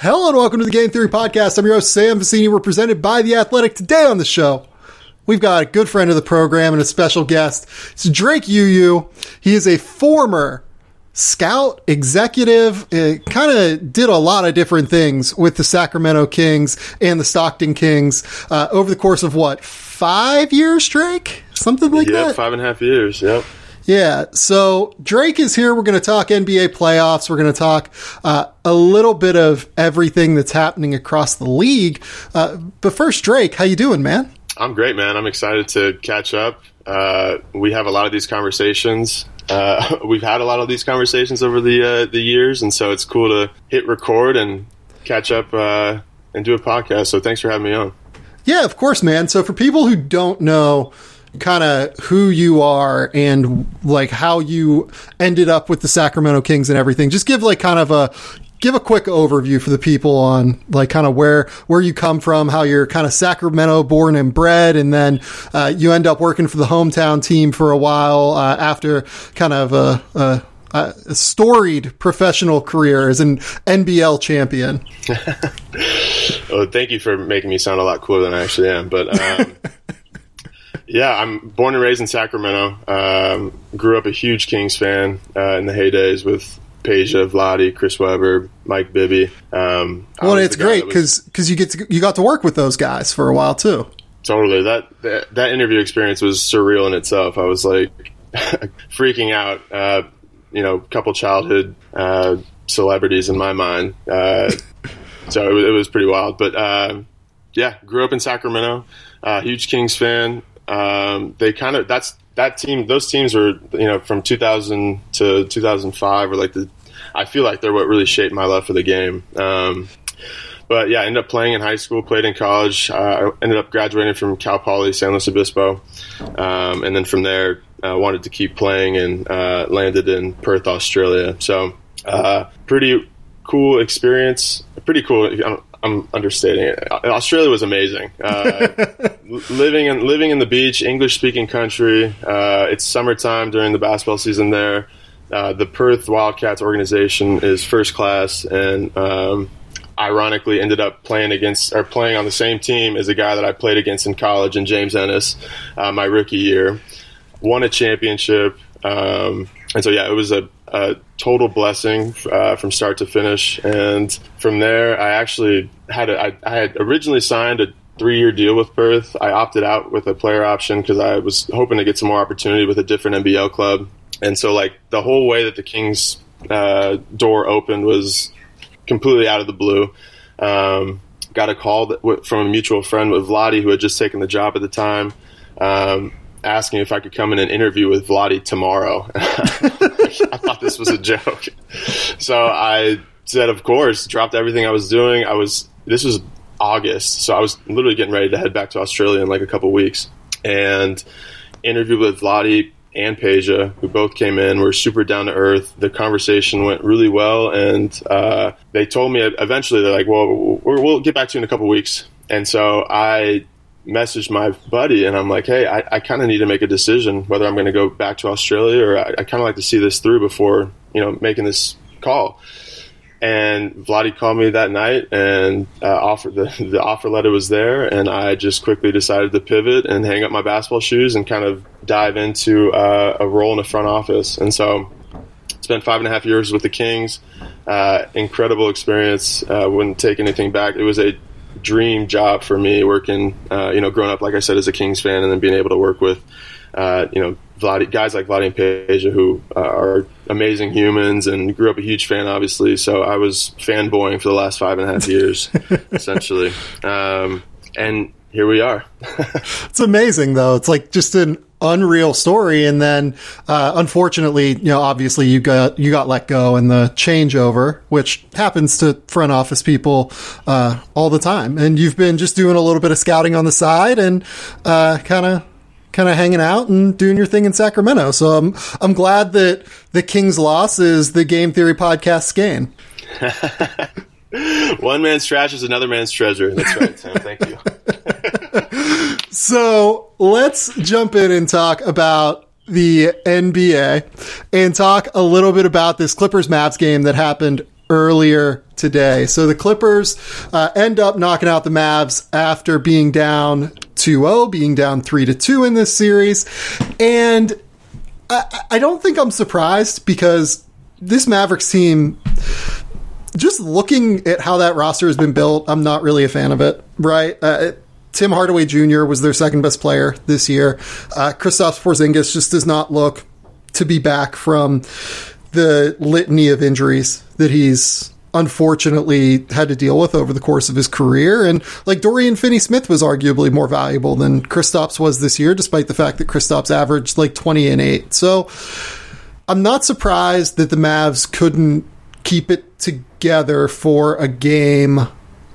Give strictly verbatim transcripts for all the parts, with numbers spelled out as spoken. Hello and welcome to the Game Theory Podcast. I'm your host, Sam Vicini. We're presented by The Athletic. Today on the show, we've got a good friend of the program and a special guest. It's Drake U U. He is a former scout, executive, kind of did a lot of different things with the Sacramento Kings and the Stockton Kings uh, over the course of, what, five years, Drake? Something like yeah, that? Yeah, five and a half years, yep. Yeah, so Drake is here. We're going to talk N B A playoffs. We're going to talk uh, a little bit of everything that's happening across the league. Uh, but first, Drake, how you doing, man? I'm great, man. I'm excited to catch up. Uh, we have a lot of these conversations. Uh, we've had a lot of these conversations over the uh, the years, and so it's cool to hit record and catch up uh, and do a podcast. So thanks for having me on. Yeah, of course, man. So for people who don't know kind of who you are and like how you ended up with the Sacramento Kings and everything, just give like kind of a give a quick overview for the people on like kind of where where you come from, how you're kind of Sacramento born and bred, and then uh, you end up working for the hometown team for a while uh, after kind of a, a, a storied professional career as an N B L champion. Well, thank you for making me sound a lot cooler than I actually am, but um yeah, I'm born and raised in Sacramento. Um, grew up a huge Kings fan uh, in the heydays with Peja, Vlade, Chris Webber, Mike Bibby. Um, well, it's great because because you get to, you got to work with those guys for a while too. Totally, that that, that interview experience was surreal in itself. I was like freaking out. Uh, you know, a couple childhood uh, celebrities in my mind. Uh, so it, it was pretty wild. But uh, yeah, grew up in Sacramento. Uh, huge Kings fan. Um, they kind of, that's, that team, those teams were, you know, from two thousand to two thousand five were like the, I feel like they're what really shaped my love for the game. Um, but yeah, I ended up playing in high school, played in college. Uh, I ended up graduating from Cal Poly, San Luis Obispo. Um, and then from there, I uh, wanted to keep playing and, uh, landed in Perth, Australia. So, uh, pretty cool experience, pretty cool. I don't, I'm understating it. Australia was amazing. Uh, living in living in the beach, English-speaking country. Uh, it's summertime during the basketball season there. Uh, the Perth Wildcats organization is first class, and um, ironically ended up playing against or playing on the same team as a guy that I played against in college, and James Ennis, uh, my rookie year, won a championship. Um, and so yeah, it was a. a total blessing uh, from start to finish. And from there, I actually had a, I, I had originally signed a three-year deal with Perth. I opted out with a player option because I was hoping to get some more opportunity with a different N B L club. And so, like, the whole way that the Kings uh, door opened was completely out of the blue. Um, got a call that, from a mutual friend with Vlade, who had just taken the job at the time, um, asking if I could come in and interview with Vlade tomorrow. I thought this was a joke. So I said, of course, dropped everything I was doing. I was, this was August. So I was literally getting ready to head back to Australia in like a couple weeks, and interviewed with Vlade and Peja, who both came in, were super down to earth. The conversation went really well. And, uh, they told me eventually they're like, well, we'll get back to you in a couple weeks. And so I messaged my buddy and I'm like, hey, I, I kind of need to make a decision whether I'm going to go back to Australia or I, I kind of like to see this through before, you know, making this call. And Vlade called me that night and uh, offered the, the offer letter was there. And I just quickly decided to pivot and hang up my basketball shoes and kind of dive into uh, a role in the front office. And so spent five and a half years with the Kings. Uh, incredible experience. Uh, wouldn't take anything back. It was a dream job for me, working, uh, you know, growing up, like I said, as a Kings fan, and then being able to work with, uh, you know, Vlade, guys like Vlade and Peja, who uh, are amazing humans, and grew up a huge fan, obviously. So I was fanboying for the last five and a half years, essentially. Um, and here we are. It's amazing, though. It's like just an unreal story. And then, uh, unfortunately, you know, obviously you got, you got let go in the changeover, which happens to front office people, uh, all the time. And you've been just doing a little bit of scouting on the side and, uh, kind of, kind of hanging out and doing your thing in Sacramento. So I'm, I'm glad that the Kings loss is the Game Theory Podcast's gain. One man's trash is another man's treasure. That's right, Tim. Thank you. So let's jump in and talk about the N B A and talk a little bit about this Clippers Mavs game that happened earlier today. So the Clippers uh, end up knocking out the Mavs after being down two oh, being down three to two in this series. And I, I don't think I'm surprised, because this Mavericks team, just looking at how that roster has been built, I'm not really a fan of it, right? Uh, it, Tim Hardaway Junior was their second best player this year. Uh, Kristaps Porzingis just does not look to be back from the litany of injuries that he's unfortunately had to deal with over the course of his career. And like Dorian Finney-Smith was arguably more valuable than Kristaps was this year, despite the fact that Kristaps averaged like twenty and eight. So I'm not surprised that the Mavs couldn't keep it together for a game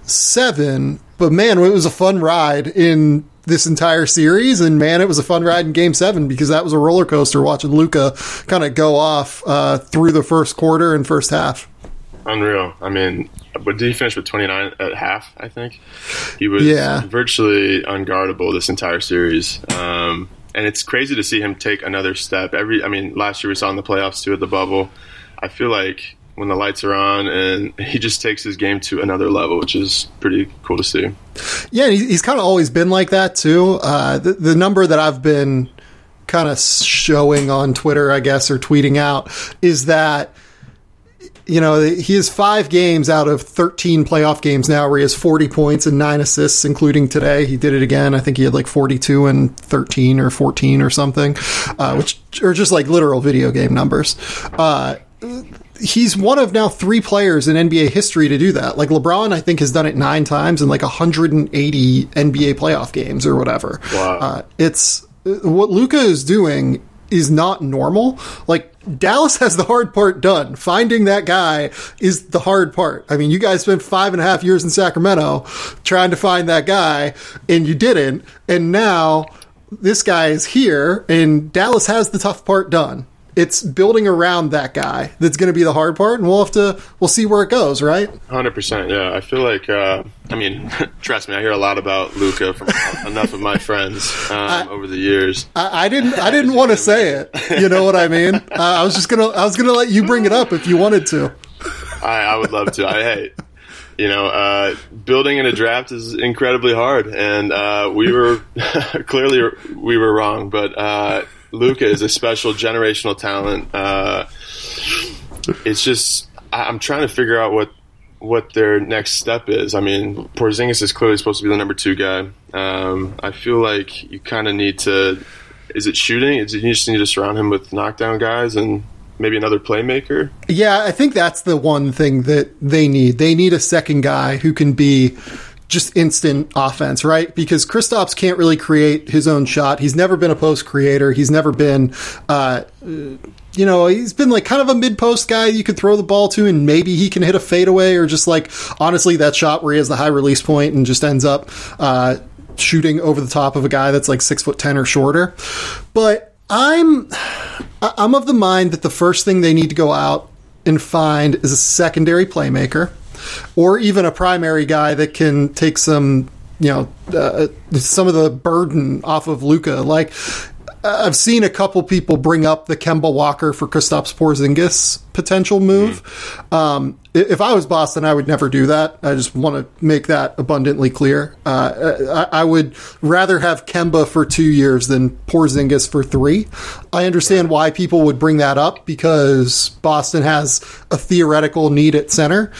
seven. But man, it was a fun ride in this entire series, and man, it was a fun ride in Game Seven, because that was a roller coaster watching Luka kind of go off uh, through the first quarter and first half. Unreal. I mean, but did he finish with twenty-nine at half? I think he was yeah. virtually unguardable this entire series, um, and it's crazy to see him take another step. Every, I mean, last year we saw in the playoffs too at the bubble. I feel like when the lights are on, and he just takes his game to another level, which is pretty cool to see. Yeah, he's kind of always been like that too. Uh, the, the number that I've been kind of showing on Twitter, I guess, or tweeting out, is that, you know, he has five games out of thirteen playoff games now where he has forty points and nine assists, including today. He did it again. I think he had like forty-two and thirteen or fourteen or something, uh, which are just like literal video game numbers. Uh, He's one of now three players in N B A history to do that. Like LeBron, I think, has done it nine times in like one hundred eighty N B A playoff games or whatever. Wow. Uh, it's what Luka is doing is not normal. Like Dallas has the hard part done. Finding that guy is the hard part. I mean, you guys spent five and a half years in Sacramento trying to find that guy, and you didn't. And now this guy is here, and Dallas has the tough part done. It's building around that guy that's going to be the hard part, and we'll have to we'll see where it goes, right? one hundred percent, yeah. I feel like, uh, I mean, trust me, I hear a lot about Luka from enough of my friends um, I, over the years. I, I didn't, I didn't want to say it. You know what I mean? Uh, I was just gonna, I was gonna let you bring it up if you wanted to. I, I would love to. I hate. You know, uh, building in a draft is incredibly hard, and uh, we were clearly we were wrong, but. Uh, Luka is a special generational talent. Uh, it's just I'm trying to figure out what what their next step is. I mean, Porzingis is clearly supposed to be the number two guy. Um, I feel like you kind of need to. Is it shooting? Is it, you just need to surround him with knockdown guys and maybe another playmaker? Yeah, I think that's the one thing that they need. They need a second guy who can be just instant offense, right? Because Kristaps can't really create his own shot. He's never been a post creator. He's never been, uh, you know, he's been like kind of a mid post guy you could throw the ball to, and maybe he can hit a fadeaway, or just like, honestly, that shot where he has the high release point and just ends up uh, shooting over the top of a guy that's like six foot ten or shorter. But I'm, I'm of the mind that the first thing they need to go out and find is a secondary playmaker, or even a primary guy that can take some, you know, uh, some of the burden off of Luka. Like, I've seen a couple people bring up the Kemba Walker for Kristaps Porzingis potential move. Mm-hmm. Um, if I was Boston, I would never do that. I just want to make that abundantly clear. Uh, I, I would rather have Kemba for two years than Porzingis for three. I understand why people would bring that up, because Boston has a theoretical need at center.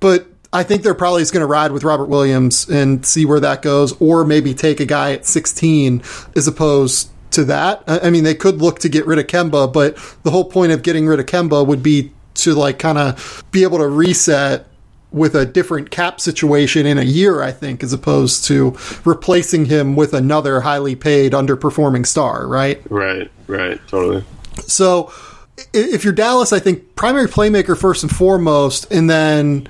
But I think they're probably just going to ride with Robert Williams and see where that goes, or maybe take a guy at sixteen as opposed to that. I mean, they could look to get rid of Kemba, but the whole point of getting rid of Kemba would be to like kind of be able to reset with a different cap situation in a year, I think, as opposed to replacing him with another highly paid underperforming star, right? Right, right, totally. So if you're Dallas, I think primary playmaker first and foremost, and then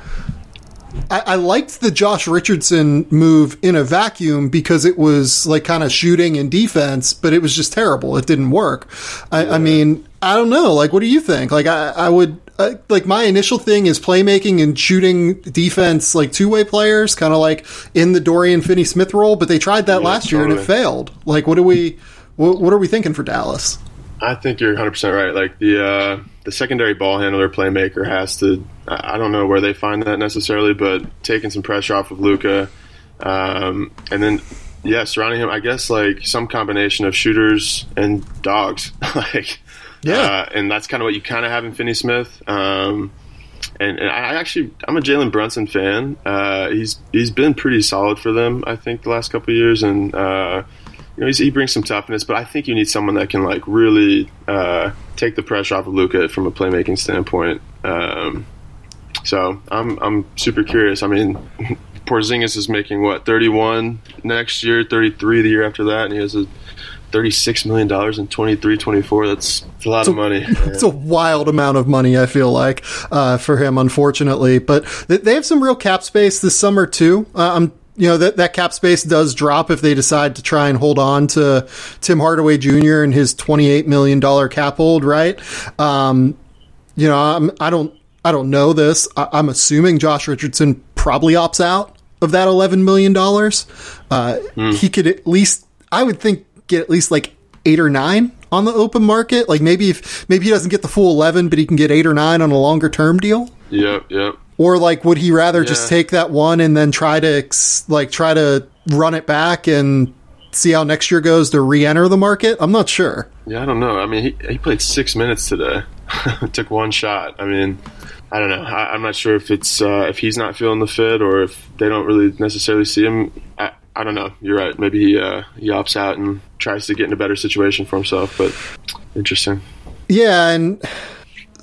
I, I liked the Josh Richardson move in a vacuum, because it was like kind of shooting and defense, but it was just terrible. It didn't work. I, yeah. I mean, I don't know. Like, what do you think? Like, I, I would I, like my initial thing is playmaking and shooting defense, like two way players, kind of like in the Dorian Finney-Smith role. But they tried that yeah, last totally. year and it failed. Like, what do we what, what are we thinking for Dallas? I think you're one hundred percent right. Like the uh, the secondary ball handler playmaker has to – I don't know where they find that necessarily, but taking some pressure off of Luka. Um, and then, yeah, surrounding him, I guess, like some combination of shooters and dogs. like, yeah. Uh, and that's kind of what you kind of have in Finney-Smith. Um, and, and I actually – I'm a Jalen Brunson fan. Uh, he's he's been pretty solid for them, I think, the last couple of years. And uh, – You know, he's, he brings some toughness, but I think you need someone that can like really uh, take the pressure off of Luka from a playmaking standpoint. Um, so I'm I'm super curious. I mean, Porzingis is making what thirty-one next year, thirty-three the year after that, and he has a thirty-six million dollars in twenty-three twenty-four. That's, that's a lot it's of a, money. It's a wild amount of money. I feel like uh, for him, unfortunately, but th- they have some real cap space this summer too. Uh, I'm. You know, that, that cap space does drop if they decide to try and hold on to Tim Hardaway Junior and his twenty-eight million dollars cap hold, right? Um, you know, I'm, I don't I don't know this. I, I'm assuming Josh Richardson probably opts out of that eleven million dollars. Uh, mm. He could at least, I would think, get at least like eight or nine on the open market. Like maybe if maybe he doesn't get the full eleven, but he can get eight or nine on a longer term deal. Yep, yep. Or like, would he rather yeah. just take that one and then try to like try to run it back and see how next year goes to re-enter the market? I'm not sure. Yeah, I don't know. I mean, he, he played six minutes today, took one shot. I mean, I don't know. I, I'm not sure if it's uh, if he's not feeling the fit or if they don't really necessarily see him. I, I don't know. You're right. Maybe he uh, he opts out and tries to get in a better situation for himself. But interesting. Yeah, and.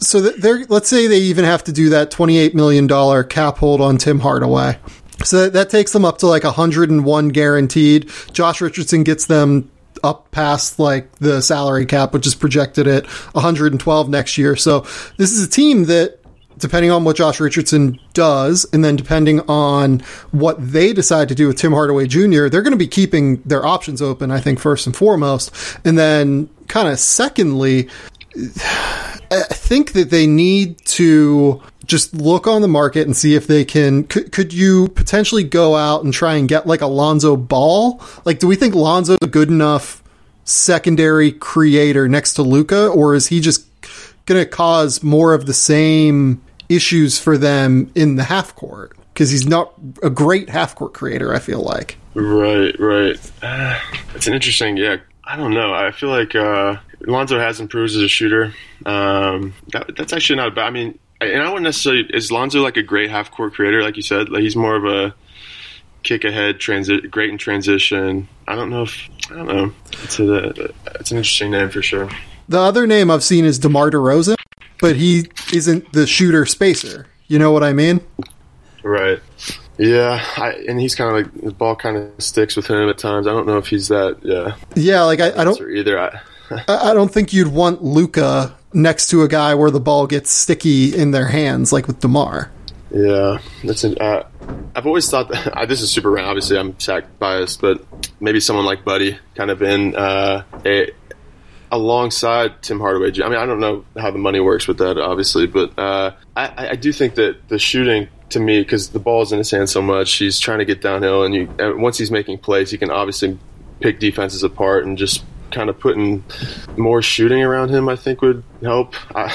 So they're, let's say they even have to do that twenty-eight million dollars cap hold on Tim Hardaway. So that, that takes them up to like one hundred one guaranteed. Josh Richardson gets them up past like the salary cap, which is projected at one hundred twelve next year. So this is a team that, depending on what Josh Richardson does, and then depending on what they decide to do with Tim Hardaway Junior, they're going to be keeping their options open, I think, first and foremost. And then kind of secondly, I think that they need to just look on the market and see if they can. Could, could you potentially go out and try and get like a Lonzo Ball? Like, do we think Lonzo's a good enough secondary creator next to Luka, or is he just going to cause more of the same issues for them in the half court? Because he's not a great half court creator, I feel like. Right, right. Uh, it's an interesting, yeah. I don't know. I feel like uh, Lonzo has improved as a shooter. Um, that, that's actually not bad. I mean, and I wouldn't necessarily – is Lonzo like a great half-court creator, like you said? Like he's more of a kick-ahead, transi- great in transition. I don't know if – I don't know. It's, a, it's an interesting name for sure. The other name I've seen is DeMar DeRozan, but he isn't the shooter-spacer. You know what I mean? Right. Yeah, I, and he's kind of like the ball kind of sticks with him at times. I don't know if he's that. Yeah, yeah. Like I, I don't either. I, I don't think you'd want Luka next to a guy where the ball gets sticky in their hands, like with DeMar. Yeah, that's. An, uh, I've always thought that I, this is super random. Obviously, I'm sack biased, but maybe someone like Buddy, kind of in uh, a alongside Tim Hardaway. I mean, I don't know how the money works with that, obviously, but uh, I, I do think that the shooting. To me, because the ball's in his hand so much, he's trying to get downhill, and, you, and once he's making plays, he can obviously pick defenses apart, and just kind of putting more shooting around him, I think, would help. I,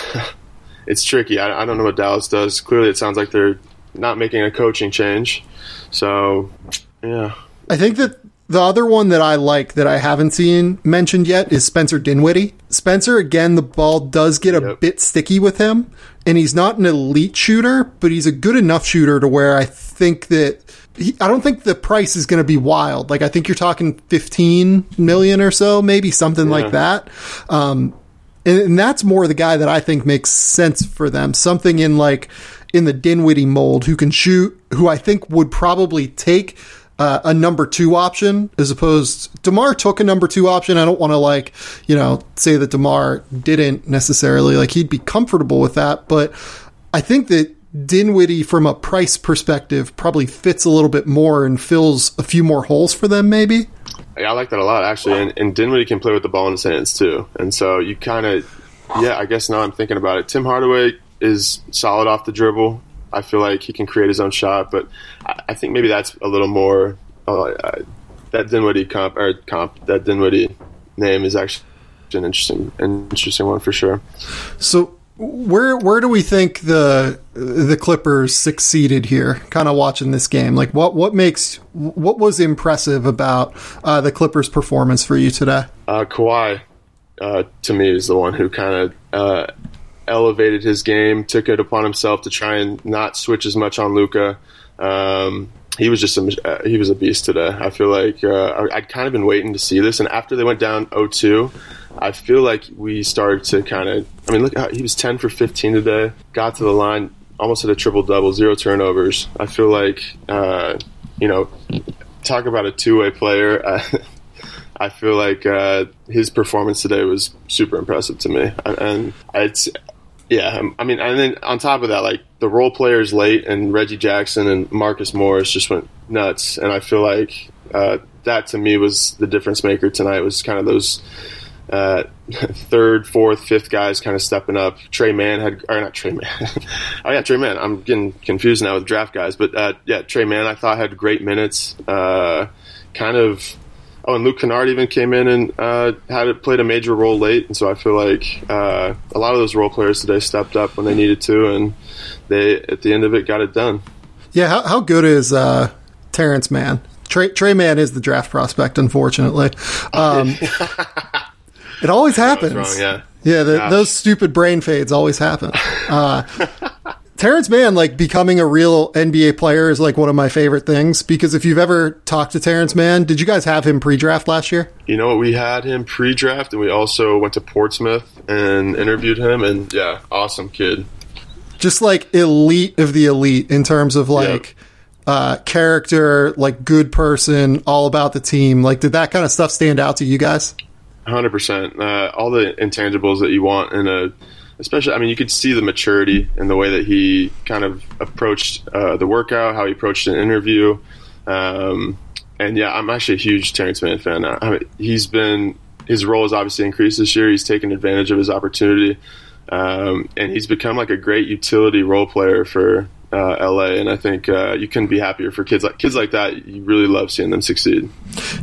it's tricky. I, I don't know what Dallas does. Clearly, it sounds like they're not making a coaching change. So, yeah. I think that the other one that I like that I haven't seen mentioned yet is Spencer Dinwiddie. Spencer, again, the ball does get a yep. bit sticky with him, and he's not an elite shooter, but he's a good enough shooter to where I think that he, I don't think the price is going to be wild. Like I think you're talking fifteen million or so, maybe something yeah. like that. Um, and, and that's more the guy that I think makes sense for them. Something in like in the Dinwiddie mold who can shoot, who I think would probably take Uh, a number two option as opposed DeMar took a number two option. I don't want to like, you know, say that DeMar didn't necessarily like he'd be comfortable with that. But I think that Dinwiddie from a price perspective probably fits a little bit more and fills a few more holes for them. Maybe. Yeah, I like that a lot, actually. And, and Dinwiddie can play with the ball in his hands too. And so you kind of, yeah, I guess now I'm thinking about it. Tim Hardaway is solid off the dribble. I feel like he can create his own shot, but I think maybe that's a little more uh, that Dinwiddie comp or comp that Dinwiddie name is actually an interesting, an interesting one for sure. So where where do we think the the Clippers succeeded here? Kind of watching this game, like what what makes what was impressive about uh, the Clippers' performance for you today? Uh, Kawhi, uh, to me, is the one who kind of uh, elevated his game, took it upon himself to try and not switch as much on Luka. Um, he was just some, uh, he was a beast today. I feel like uh, I'd kind of been waiting to see this, and after they went down oh two, I feel like we started to kind of – I mean, look, he was ten for fifteen today, got to the line, almost had a triple-double, zero turnovers. I feel like, uh, you know, talk about a two-way player. Uh, I feel like uh, his performance today was super impressive to me. And it's – yeah, I mean, and then on top of that, like the role players late and Reggie Jackson and Marcus Morris just went nuts, and I feel like uh, that to me was the difference maker tonight. Was kind of those uh, third, fourth, fifth guys kind of stepping up. Tre Mann had, or not Tre Mann. oh yeah, Tre Mann. I'm getting confused now with draft guys, but uh, yeah, Tre Mann I thought had great minutes. Uh, kind of. Oh, and Luke Kennard even came in and uh, had it played a major role late, and so I feel like uh, a lot of those role players today stepped up when they needed to, and they at the end of it got it done. Yeah, how, how good is uh, Terrence Mann? Tre, Tre Mann is the draft prospect, unfortunately. Um, it always happens. Wrong, yeah, yeah the, those stupid brain fades always happen. Uh, Terrence Mann, like, becoming a real N B A player is, like, one of my favorite things, because if you've ever talked to Terrence Mann, did you guys have him pre-draft last year? You know what? We had him pre-draft, and we also went to Portsmouth and interviewed him, and, yeah, awesome kid. Just, like, elite of the elite in terms of, like, yep. uh, character, like, good person, all about the team. Like, did that kind of stuff stand out to you guys? one hundred percent. Uh, all the intangibles that you want in a – especially, I mean, you could see the maturity in the way that he kind of approached uh, the workout, how he approached an interview. Um, and, yeah, I'm actually a huge Terrence Mann fan now. I mean, he's been – his role has obviously increased this year. He's taken advantage of his opportunity. Um, and he's become, like, a great utility role player for uh, L A. And I think uh, you couldn't be happier for kids like kids like that. You really love seeing them succeed.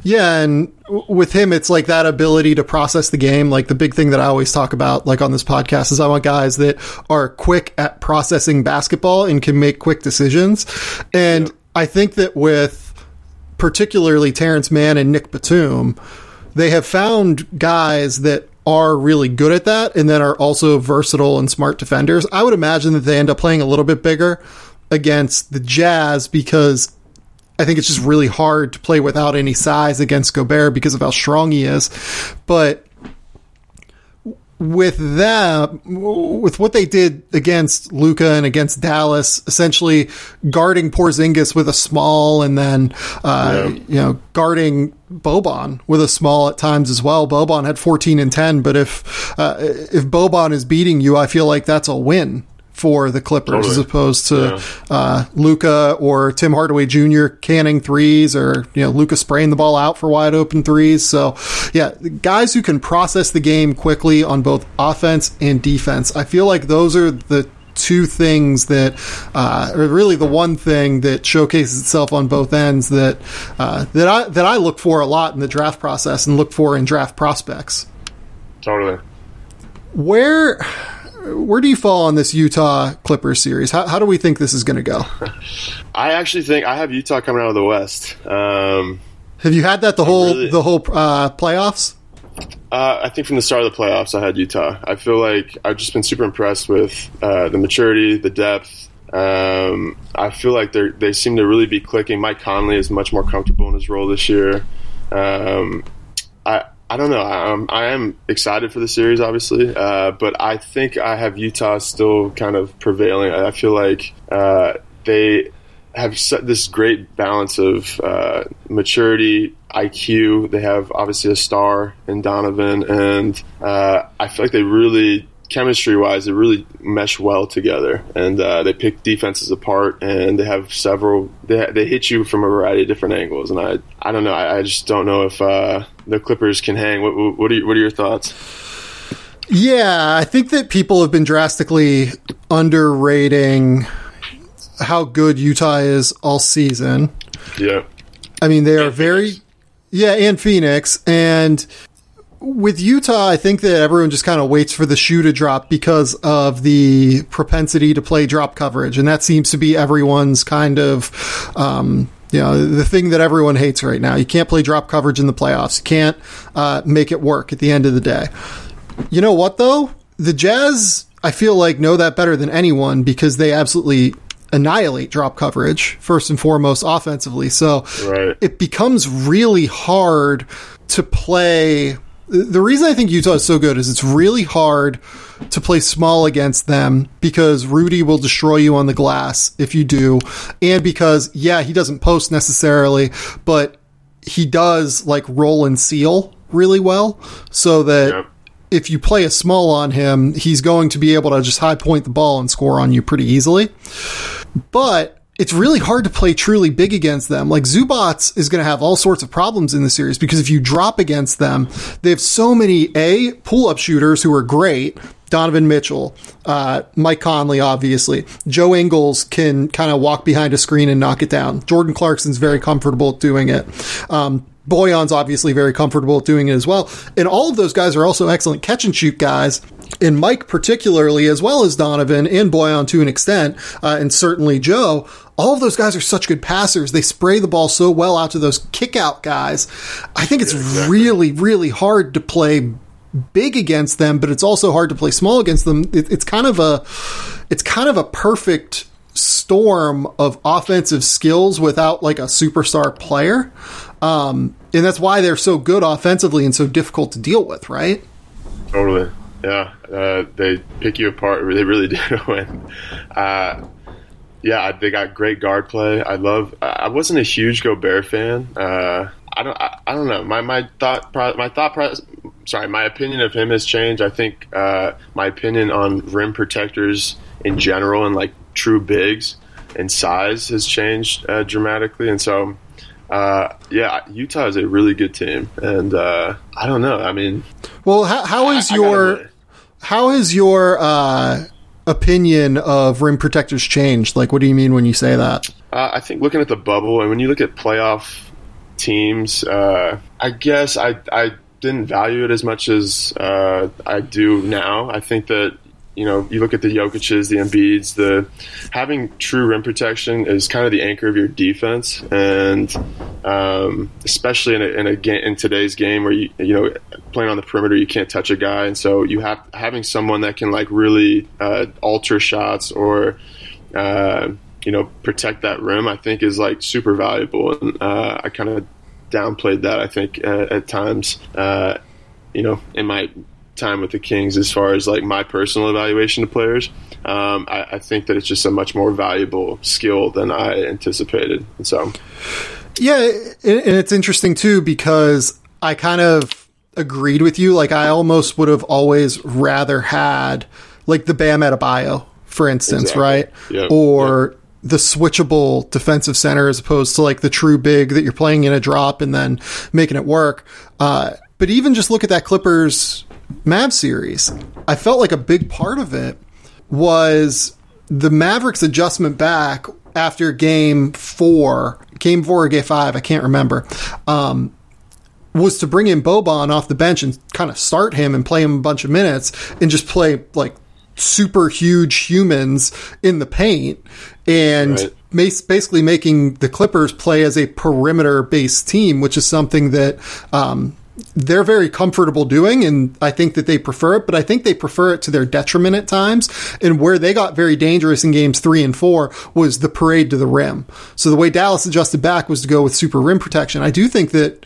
Yeah, and – with him, it's like that ability to process the game. Like the big thing that I always talk about, like on this podcast, is I want guys that are quick at processing basketball and can make quick decisions. And yeah. I think that with particularly Terrence Mann and Nick Batum, they have found guys that are really good at that and then are also versatile and smart defenders. I would imagine that they end up playing a little bit bigger against the Jazz, because I think it's just really hard to play without any size against Gobert because of how strong he is. But with that, with what they did against Luka and against Dallas, essentially guarding Porzingis with a small and then, uh, yeah. you know, guarding Boban with a small at times as well. Boban had fourteen and ten, but if, uh, if Boban is beating you, I feel like that's a win for the Clippers, totally. As opposed to yeah. uh, Luka or Tim Hardaway Junior canning threes, or you know Luka spraying the ball out for wide open threes. So yeah, guys who can process the game quickly on both offense and defense. I feel like those are the two things that uh, are really the one thing that showcases itself on both ends that uh, that I that I look for a lot in the draft process and look for in draft prospects. Totally. Where. Where do you fall on this Utah Clippers series? How, how do we think this is going to go? I actually think I have Utah coming out of the West. Um, have you had that the whole really, the whole uh, playoffs? Uh, I think from the start of the playoffs, I had Utah. I feel like I've just been super impressed with uh, the maturity, the depth. Um, I feel like they they seem to really be clicking. Mike Conley is much more comfortable in his role this year. Um, I. I don't know. I'm, I am excited for the series, obviously, uh, but I think I have Utah still kind of prevailing. I feel like uh, they have set this great balance of uh, maturity, I Q. They have obviously a star in Donovan, and uh, I feel like they really, chemistry-wise, they really mesh well together. And uh, they pick defenses apart, and they have several. They they hit you from a variety of different angles, and I I don't know. I, I just don't know if. Uh, The Clippers can hang. What, what, are you, what are your thoughts? Yeah, I think that people have been drastically underrating how good Utah is all season. Yeah. I mean, they and are very... Phoenix. Yeah, and Phoenix. And with Utah, I think that everyone just kind of waits for the shoe to drop because of the propensity to play drop coverage. And that seems to be everyone's kind of, um, you know, the thing that everyone hates right now. You can't play drop coverage in the playoffs. You can't uh, make it work at the end of the day. You know what, though? The Jazz, I feel like, know that better than anyone because they absolutely annihilate drop coverage, first and foremost, offensively. So right. It becomes really hard to play. The reason I think Utah is so good is it's really hard to play small against them because Rudy will destroy you on the glass if you do. And because, yeah, he doesn't post necessarily, but he does like roll and seal really well so that yeah. if you play a small on him, he's going to be able to just high point the ball and score on you pretty easily. But it's really hard to play truly big against them. Like Zubats is going to have all sorts of problems in the series because if you drop against them, they have so many A, pull-up shooters who are great. Donovan Mitchell, uh, Mike Conley, obviously. Joe Ingles can kind of walk behind a screen and knock it down. Jordan Clarkson's very comfortable at doing it. Um, Boyan's obviously very comfortable at doing it as well. And all of those guys are also excellent catch-and-shoot guys. And Mike particularly, as well as Donovan and Boyan to an extent, uh, and certainly Joe, all of those guys are such good passers. They spray the ball so well out to those kick-out guys. I think it's yeah, exactly. really, really hard to play big against them, but it's also hard to play small against them. It, it's kind of a, it's kind of a perfect storm of offensive skills without like a superstar player. Um, and that's why they're so good offensively and so difficult to deal with, right? Totally. Yeah, uh, they pick you apart. They really do. And uh, yeah, they got great guard play. I love. I wasn't a huge Gobert fan. Uh, I don't. I, I don't know. My my thought. My thought. Sorry, my opinion of him has changed. I think uh, my opinion on rim protectors in general and like true bigs and size has changed uh, dramatically. And so, uh, yeah, Utah is a really good team. And uh, I don't know. I mean. Well, how, how is your how is your uh, opinion of rim protectors changed? Like, what do you mean when you say that? Uh, I think looking at the bubble and when you look at playoff teams, uh, I guess I I didn't value it as much as uh, I do now. I think that, you know, you look at the Jokic's, the Embiid's, the having true rim protection is kind of the anchor of your defense, and um, especially in a, in a game, in today's game where you you know playing on the perimeter you can't touch a guy, and so you have having someone that can like really uh, alter shots or uh, you know protect that rim I think is like super valuable, and uh, I kind of downplayed that I think uh, at times, uh, you know, in my time with the Kings as far as like my personal evaluation of players. um I, I think that it's just a much more valuable skill than I anticipated. And so yeah, and it's interesting too because I kind of agreed with you. Like I almost would have always rather had like the Bam Adebayo, for instance. Exactly. Right. Yep. Or yep. the switchable defensive center as opposed to like the true big that you're playing in a drop and then making it work. Uh but even just look at that Clippers Mav series, I felt like a big part of it was the Mavericks adjustment back after game four, game four or game five, I can't remember, um, was to bring in Boban off the bench and kind of start him and play him a bunch of minutes and just play like super huge humans in the paint and right. basically making the Clippers play as a perimeter-based team, which is something that um, – they're very comfortable doing, and I think that they prefer it, but I think they prefer it to their detriment at times. And where they got very dangerous in games three and four was the parade to the rim. So the way Dallas adjusted back was to go with super rim protection. I do think that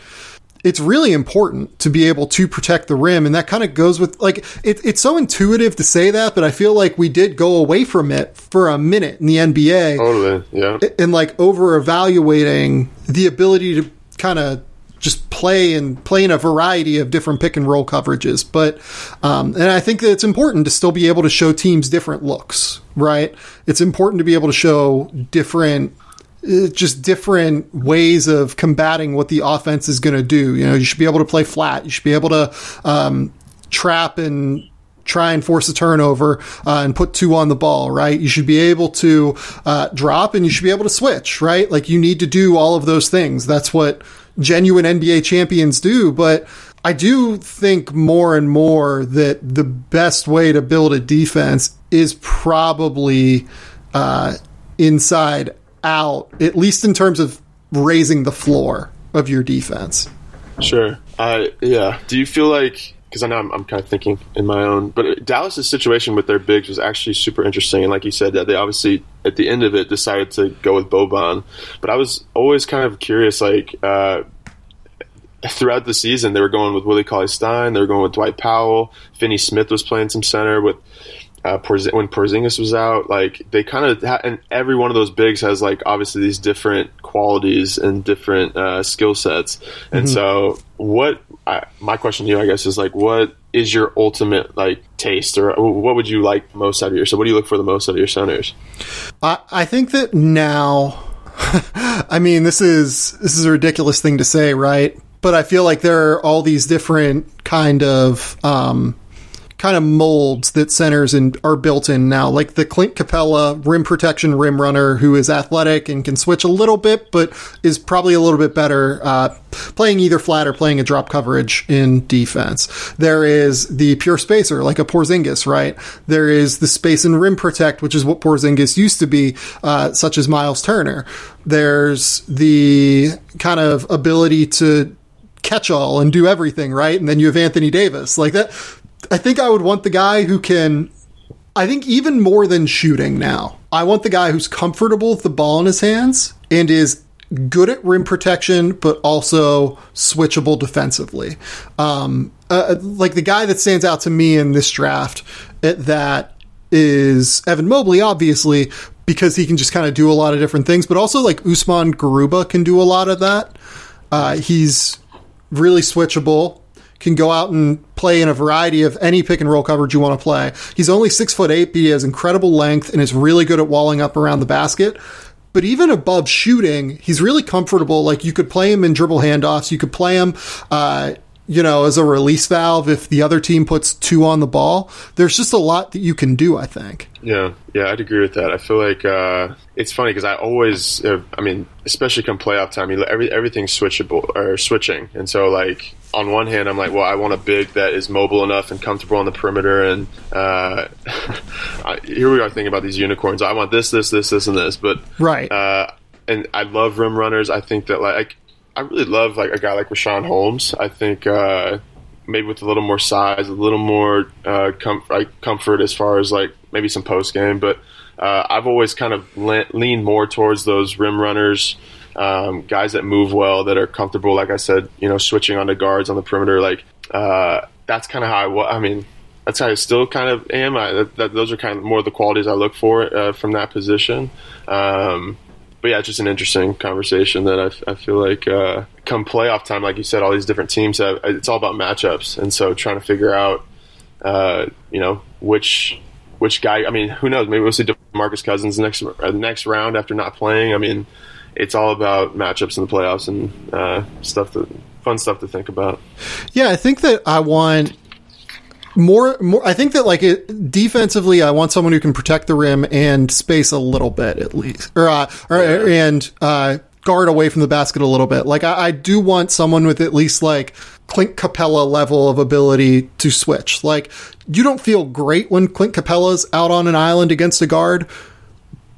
it's really important to be able to protect the rim, and that kind of goes with like it, it's so intuitive to say that, but I feel like we did go away from it for a minute in the N B A. Totally, yeah. And like over evaluating the ability to kind of just play and play in a variety of different pick and roll coverages. But, um, and I think that it's important to still be able to show teams different looks, right? It's important to be able to show different, uh, just different ways of combating what the offense is going to do. You know, you should be able to play flat. You should be able to, um, trap and try and force a turnover, uh, and put two on the ball, right? You should be able to, uh, drop and you should be able to switch, right? Like you need to do all of those things. That's what genuine N B A champions do. But I do think more and more that the best way to build a defense is probably uh, inside out, at least in terms of raising the floor of your defense. Sure. I yeah. Do you feel like, because I know I'm, I'm kind of thinking in my own, but Dallas' situation with their bigs was actually super interesting. And like you said, that they obviously at the end of it decided to go with Boban. But I was always kind of curious, like uh, throughout the season, they were going with Willie Cauley-Stein, they were going with Dwight Powell, Finney-Smith was playing some center with uh, Porz- when Porzingis was out. Like they kind of ha- and every one of those bigs has like obviously these different qualities and different uh, skill sets. And mm-hmm. so what. I, my question to you, I guess, is like, what is your ultimate like taste, or what would you like most out of your? So, what do you look for the most out of your centers? I, I think that now, I mean, this is this is a ridiculous thing to say, right? But I feel like there are all these different kind of um, kind of molds that centers in, are built in now, like the Clint Capela rim protection rim runner who is athletic and can switch a little bit, but is probably a little bit better. Uh, playing either flat or playing a drop coverage in defense. There is the pure spacer, like a Porzingis, right? There is the space and rim protect, which is what Porzingis used to be, uh, such as Miles Turner. There's the kind of ability to catch all and do everything, right? And then you have Anthony Davis. Like that, I think I would want the guy who can, I think even more than shooting now, I want the guy who's comfortable with the ball in his hands and is good at rim protection, but also switchable defensively. Um, uh, like the guy that stands out to me in this draft at that is Evan Mobley, obviously, because he can just kind of do a lot of different things, but also like Usman Garuba can do a lot of that. Uh, he's really switchable, can go out and play in a variety of any pick and roll coverage you want to play. He's only six foot eight, but he has incredible length and is really good at walling up around the basket. But even above shooting, he's really comfortable. Like you could play him in dribble handoffs. You could play him, uh, you know, as a release valve if the other team puts two on the ball. There's just a lot that you can do, I think. Yeah, yeah, I'd agree with that. I feel like uh, it's funny because I always, uh, I mean, especially come playoff time, you, every, everything's switchable or switching. And so, like, on one hand, I'm like, well, I want a big that is mobile enough and comfortable on the perimeter. And uh, I, here we are thinking about these unicorns. I want this, this, this, this, and this. But right. Uh, and I love rim runners. I think that, like, I really love like a guy like Rashawn Holmes. I think uh, maybe with a little more size, a little more uh, com- like comfort as far as like maybe some post game. But uh, I've always kind of le- leaned more towards those rim runners, um, guys that move well, that are comfortable. Like I said, you know, switching onto guards on the perimeter. Like uh, that's kind of how I. W- I mean, that's how I still kind of am. I, that, that, those are kind of more of the qualities I look for uh, from that position. Um, But yeah, it's just an interesting conversation that I, I feel like uh, come playoff time, like you said, all these different teams have, it's all about matchups. And so trying to figure out, uh, you know, which which guy, I mean, who knows? Maybe we'll see DeMarcus Cousins next uh, next round after not playing. I mean, it's all about matchups in the playoffs and uh, stuff that, fun stuff to think about. Yeah, I think that I want more, more. I think that like it, defensively, I want someone who can protect the rim and space a little bit at least, or, uh, or and uh, guard away from the basket a little bit. Like I, I do want someone with at least like Clint Capela level of ability to switch. Like you don't feel great when Clint Capela's out on an island against a guard,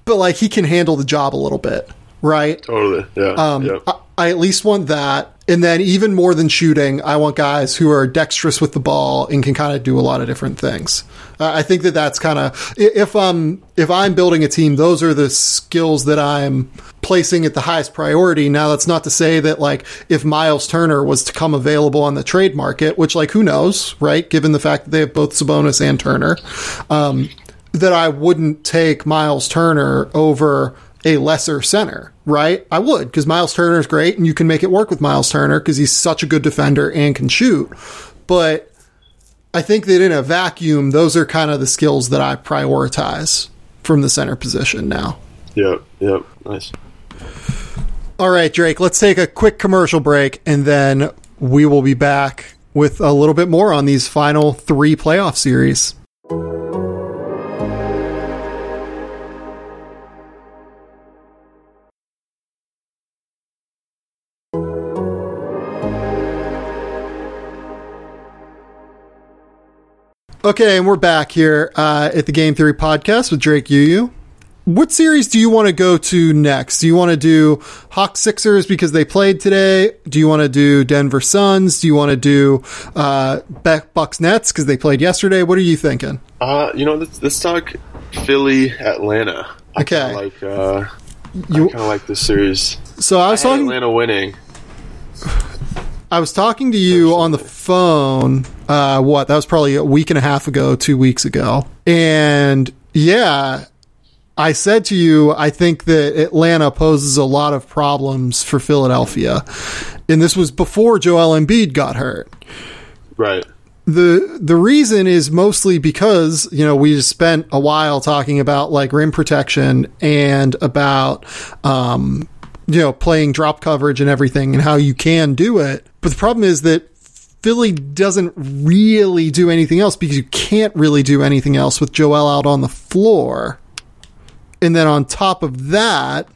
but like he can handle the job a little bit, right? Totally. Yeah. Um, yeah. I, I at least want that. And then even more than shooting, I want guys who are dexterous with the ball and can kind of do a lot of different things. Uh, I think that that's kind of, if um if I'm building a team, those are the skills that I'm placing at the highest priority. Now, that's not to say that like if Miles Turner was to come available on the trade market, which like who knows, right? Given the fact that they have both Sabonis and Turner, um, that I wouldn't take Miles Turner over a lesser center, right? I would, because Miles Turner is great and you can make it work with Miles Turner because he's such a good defender and can shoot. But I think that in a vacuum, those are kind of the skills that I prioritize from the center position now. Yep, yep, nice. All right, Drake, let's take a quick commercial break and then we will be back with a little bit more on these final three playoff series. Okay, and we're back here uh, at the Game Theory Podcast with Drake U U. What series do you want to go to next? Do you want to do Hawks Sixers because they played today? Do you want to do Denver Suns? Do you want to do uh, Bucks Nets because they played yesterday? What are you thinking? Uh, you know, let's, let's talk Philly Atlanta. Okay, I like uh, you kind of like this series. So I was I talking Atlanta winning. I was talking to you on the phone, uh, what, that was probably a week and a half ago, two weeks ago. And yeah, I said to you, I think that Atlanta poses a lot of problems for Philadelphia. And this was before Joel Embiid got hurt. Right. The the reason is mostly because, you know, we just spent a while talking about like rim protection and about, um, you know, playing drop coverage and everything and how you can do it. But the problem is that Philly doesn't really do anything else because you can't really do anything else with Joel out on the floor. And then on top of that,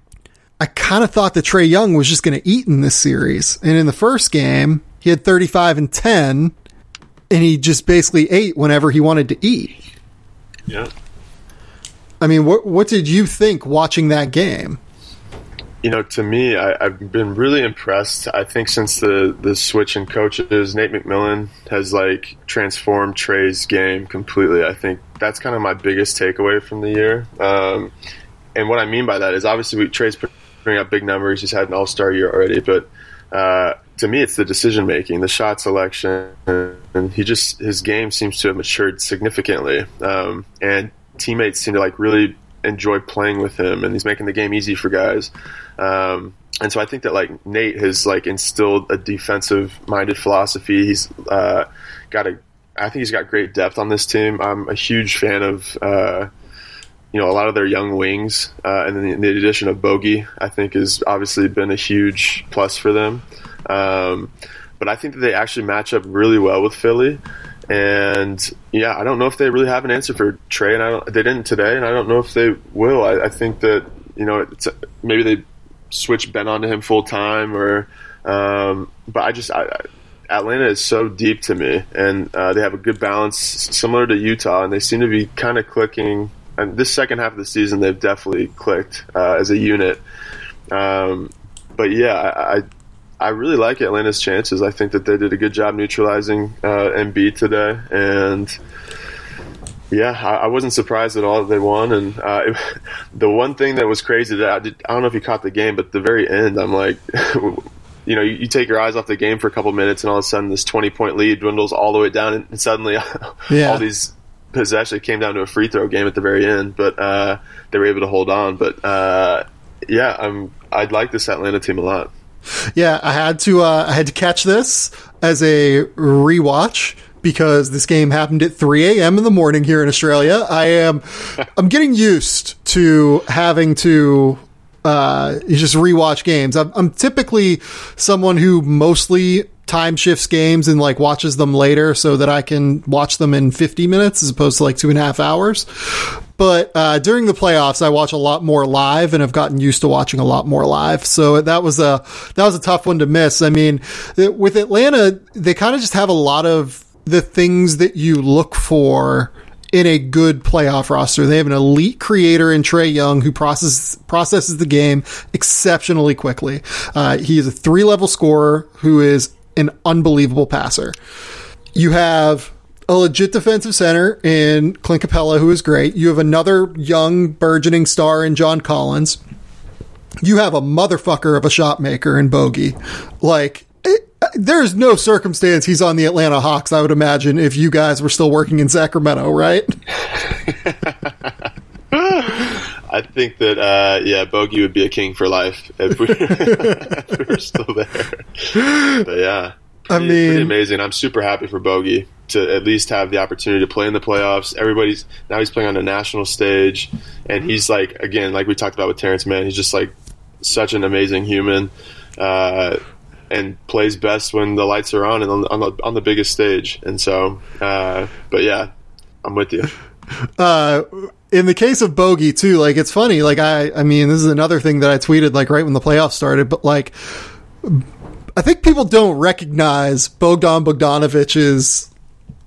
I kind of thought that Trae Young was just going to eat in this series. And in the first game, he had thirty-five and ten, and he just basically ate whenever he wanted to eat. Yeah. I mean, what what did you think watching that game? You know, to me, I, I've been really impressed. I think since the, the switch in coaches, Nate McMillan has, like, transformed Trae's game completely. I think that's kind of my biggest takeaway from the year. Um, and what I mean by that is, obviously, we, Trae's putting up big numbers. He's had an all-star year already. But uh, to me, it's the decision-making, the shot selection. And he just – his game seems to have matured significantly. Um, and teammates seem to, like, really – enjoy playing with him, and he's making the game easy for guys. Um, and so I think that like Nate has like instilled a defensive minded philosophy. He's uh, got a, I think he's got great depth on this team. I'm a huge fan of, uh, you know, a lot of their young wings. Uh, and then the, the addition of Bogey, I think has obviously been a huge plus for them. Um, but I think that they actually match up really well with Philly. And, yeah, I don't know if they really have an answer for Trae, and I don't, they didn't today, and I don't know if they will. I, I think that, you know, it's, maybe they switch Ben onto him full-time, or um, but I just I, – Atlanta is so deep to me, and uh, they have a good balance similar to Utah, and they seem to be kind of clicking. And this second half of the season, they've definitely clicked uh, as a unit. Um, but, yeah, I, I – I really like Atlanta's chances. I think that they did a good job neutralizing uh, Embiid today. And, yeah, I, I wasn't surprised at all that they won. And uh, it, the one thing that was crazy, that I, did, I don't know if you caught the game, but at the very end, I'm like, you know, you, you take your eyes off the game for a couple minutes, and all of a sudden this twenty-point lead dwindles all the way down, and suddenly yeah. all these possessions came down to a free-throw game at the very end. But uh, they were able to hold on. But, uh, yeah, I'm, I'd like this Atlanta team a lot. Yeah, I had to uh, I had to catch this as a rewatch because this game happened at three a.m. in the morning here in Australia. I am I'm getting used to having to uh, just rewatch games. I'm, I'm typically someone who mostly time shifts games and like watches them later so that I can watch them in fifty minutes as opposed to like two and a half hours. But uh, during the playoffs, I watch a lot more live, and I've gotten used to watching a lot more live. So that was a that was a tough one to miss. I mean, it, with Atlanta, they kind of just have a lot of the things that you look for in a good playoff roster. They have an elite creator in Trae Young who processes processes the game exceptionally quickly. Uh, he is a three level scorer who is an unbelievable passer. You have a legit defensive center in Clint Capela, who is great. You have another young, burgeoning star in John Collins. You have a motherfucker of a shot maker in Bogey. Like, it, there is no circumstance he's on the Atlanta Hawks, I would imagine, if you guys were still working in Sacramento, right? I think that, uh, yeah, Bogey would be a king for life if we, if we were still there. But, yeah. I mean, pretty amazing. I'm super happy for Bogey to at least have the opportunity to play in the playoffs. Everybody's now he's playing on a national stage, and he's like, again, like we talked about with Terrence Mann, he's just like such an amazing human, uh, and plays best when the lights are on and on, on the on the biggest stage. And so, uh, but yeah, I'm with you. Uh, in the case of Bogey too, like it's funny. Like I, I mean, this is another thing that I tweeted like right when the playoffs started, but like. I think people don't recognize Bogdan Bogdanovich's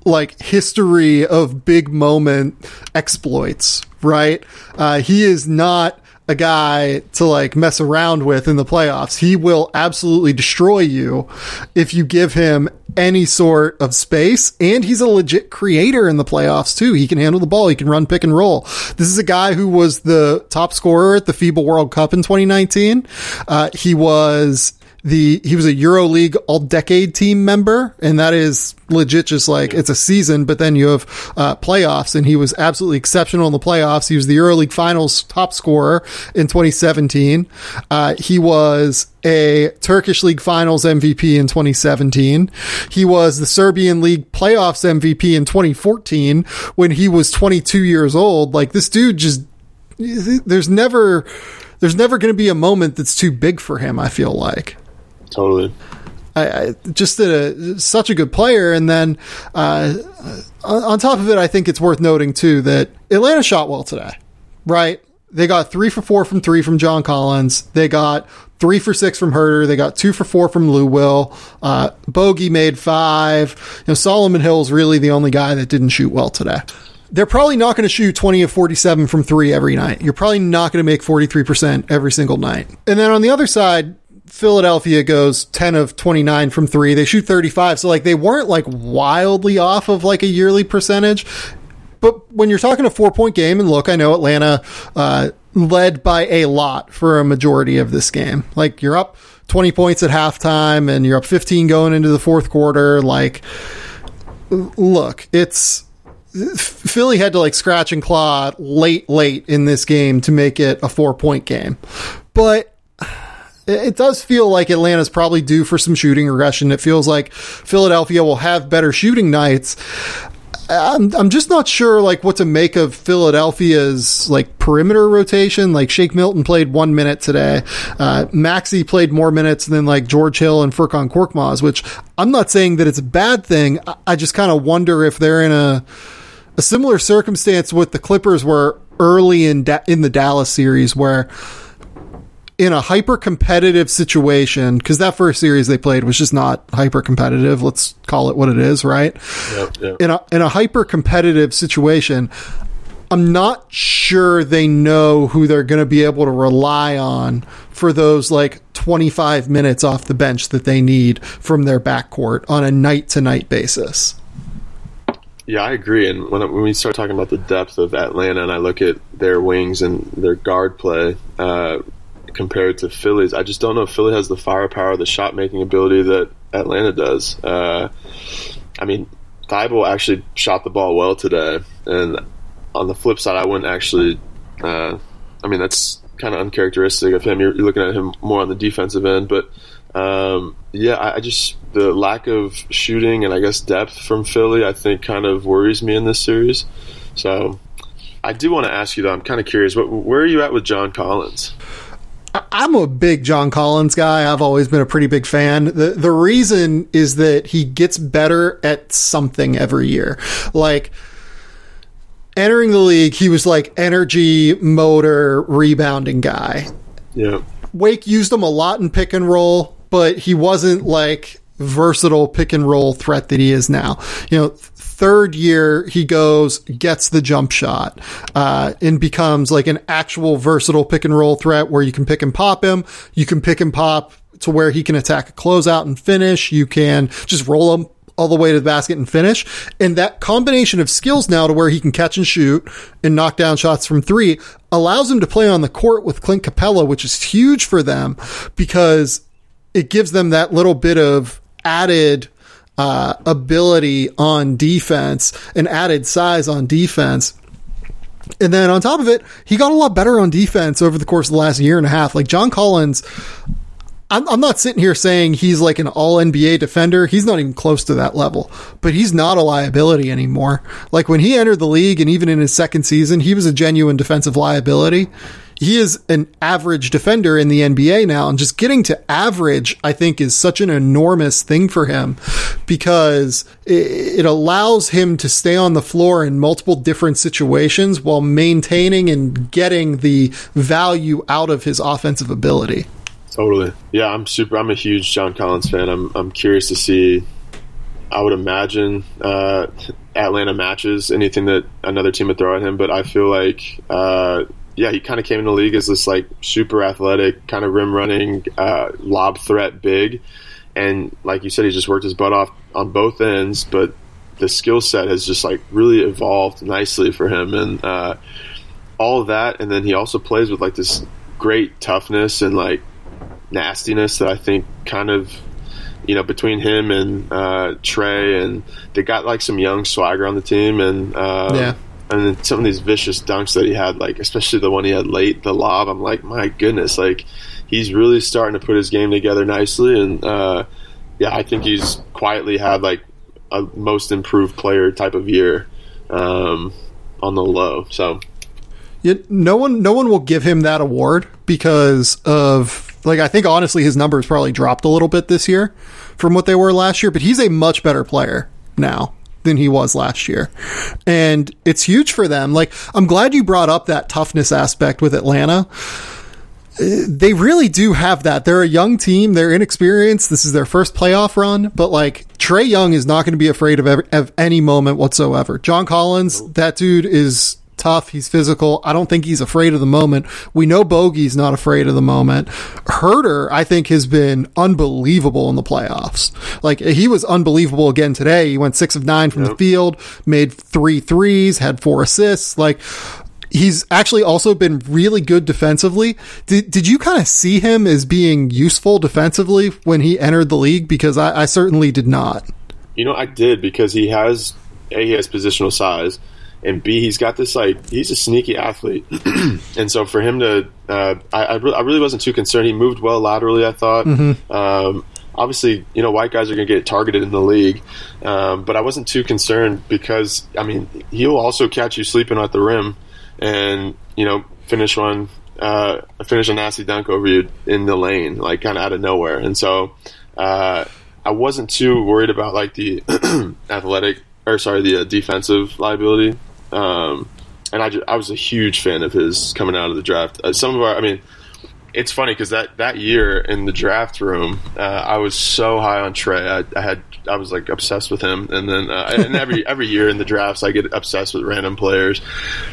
like history of big moment exploits, right? Uh, he is not a guy to like mess around with in the playoffs. He will absolutely destroy you if you give him any sort of space, and he's a legit creator in the playoffs too. He can handle the ball. He can run pick and roll. This is a guy who was the top scorer at the FIBA World Cup in twenty nineteen. Uh, he was the, he was a EuroLeague all decade team member. And that is legit. Just like it's a season, but then you have uh playoffs, and he was absolutely exceptional in the playoffs. He was the EuroLeague finals top scorer in twenty seventeen. Uh, he was a Turkish League finals M V P in twenty seventeen. He was the Serbian League playoffs M V P in twenty fourteen when he was twenty-two years old. Like this dude just, there's never, there's never going to be a moment that's too big for him. I feel like. Totally. I, I just did a, such a good player. And then uh, on, on top of it, I think it's worth noting, too, that Atlanta shot well today, right? They got three for four from three from John Collins. They got three for six from Huerter. They got two for four from Lou Will. Uh, Bogey made five. You know, Solomon Hill's really the only guy that didn't shoot well today. They're probably not going to shoot twenty of forty-seven from three every night. You're probably not going to make forty-three percent every single night. And then on the other side, Philadelphia goes ten of twenty-nine from three. They shoot thirty-five. So like they weren't like wildly off of like a yearly percentage. But when you're talking a four point game, and look, I know Atlanta uh, led by a lot for a majority of this game. Like you're up twenty points at halftime and you're up fifteen going into the fourth quarter. Like, look, it's Philly had to like scratch and claw late, late in this game to make it a four point game. But it does feel like Atlanta's probably due for some shooting regression. It feels like Philadelphia will have better shooting nights. I'm, I'm just not sure like what to make of Philadelphia's like perimeter rotation. Like Shake Milton played one minute today. Uh, Maxey played more minutes than like George Hill and Furkan Korkmaz, which I'm not saying that it's a bad thing. I, I just kind of wonder if they're in a, a similar circumstance what the Clippers were early in da- in the Dallas series, where in a hyper competitive situation, because that first series they played was just not hyper competitive. Let's call it what it is, right? Yep, yep. In a in a hyper competitive situation, I'm not sure they know who they're going to be able to rely on for those like twenty-five minutes off the bench that they need from their backcourt on a night to night basis. Yeah, I agree. And when when we start talking about the depth of Atlanta, and I look at their wings and their guard play, uh, compared to Philly's, I just don't know if Philly has the firepower, the shot making ability that Atlanta does. Uh, I mean, Thybulle actually shot the ball well today, and on the flip side, I wouldn't actually. Uh, I mean, that's kind of uncharacteristic of him. You're, you're looking at him more on the defensive end, but um, yeah, I, I just the lack of shooting and I guess depth from Philly, I think, kind of worries me in this series. So, I do want to ask you though. I'm kind of curious. What, where are you at with John Collins? I'm a big John Collins guy. I've always been a pretty big fan. The the reason is that he gets better at something every year. Like entering the league, he was like energy, motor, rebounding guy. Yeah. Wake used him a lot in pick and roll, but he wasn't like versatile pick and roll threat that he is now. You know, third year he goes, gets the jump shot, uh, and becomes like an actual versatile pick and roll threat where you can pick and pop him. You can pick and pop to where he can attack a closeout and finish. You can just roll him all the way to the basket and finish. And that combination of skills now to where he can catch and shoot and knock down shots from three allows him to play on the court with Clint Capela, which is huge for them because it gives them that little bit of added Uh, ability on defense and added size on defense. And then on top of it, he got a lot better on defense over the course of the last year and a half. Like John Collins, I'm, I'm not sitting here saying he's like an all N B A defender. He's not even close to that level, but he's not a liability anymore. Like when he entered the league and even in his second season, he was a genuine defensive liability. He is an average defender in the N B A now, and just getting to average, I think, is such an enormous thing for him because it allows him to stay on the floor in multiple different situations while maintaining and getting the value out of his offensive ability. Totally. Yeah, I'm super. I'm a huge John Collins fan. I'm I'm curious to see I would imagine uh, Atlanta matches anything that another team would throw at him. But I feel like, uh, yeah, he kind of came in the league as this like super athletic, kind of rim running, uh, lob threat big. And like you said, he just worked his butt off on both ends. But the skill set has just like really evolved nicely for him. And uh, all of that. And then he also plays with like this great toughness and like nastiness that I think kind of, you know, between him and uh, Trae, and they got like some young swagger on the team, and uh, yeah. and then some of these vicious dunks that he had, like especially the one he had late, the lob. I'm like, my goodness, like he's really starting to put his game together nicely, and uh, yeah, I think he's quietly had like a most improved player type of year um, on the low. So, yeah, no one, no one will give him that award because of. Like, I think, honestly, his numbers probably dropped a little bit this year from what they were last year, but he's a much better player now than he was last year. And it's huge for them. Like, I'm glad you brought up that toughness aspect with Atlanta. They really do have that. They're a young team. They're inexperienced. This is their first playoff run. But, like, Trae Young is not going to be afraid of, every, of any moment whatsoever. John Collins, that dude is... tough. He's physical. I don't think he's afraid of the moment. We know Bogey's not afraid of the moment. Huerter, I think, has been unbelievable in the playoffs. Like, he was unbelievable again today. He went six of nine from yep. the field, made three threes, had four assists. Like, he's actually also been really good defensively. Did did you kind of see him as being useful defensively when he entered the league? Because I, I certainly did not. You know, I did, because he has A, he has positional size. And B, he's got this, like, he's a sneaky athlete. And so for him to, uh, I, I, re- I really wasn't too concerned. He moved well laterally, I thought. Mm-hmm. Um, obviously, you know, white guys are going to get targeted in the league. Um, but I wasn't too concerned because, I mean, he'll also catch you sleeping at the rim and, you know, finish one, uh, finish a nasty dunk over you in the lane, like, kind of out of nowhere. And so uh, I wasn't too worried about, like, the athletic, or sorry, the uh, defensive liability. Um, and I, just, I was a huge fan of his coming out of the draft. Uh, some of our, I mean, it's funny because that, that year in the draft room, uh, I was so high on Trae. I, I had, I was like obsessed with him. And then, uh, and every every year in the drafts, I get obsessed with random players.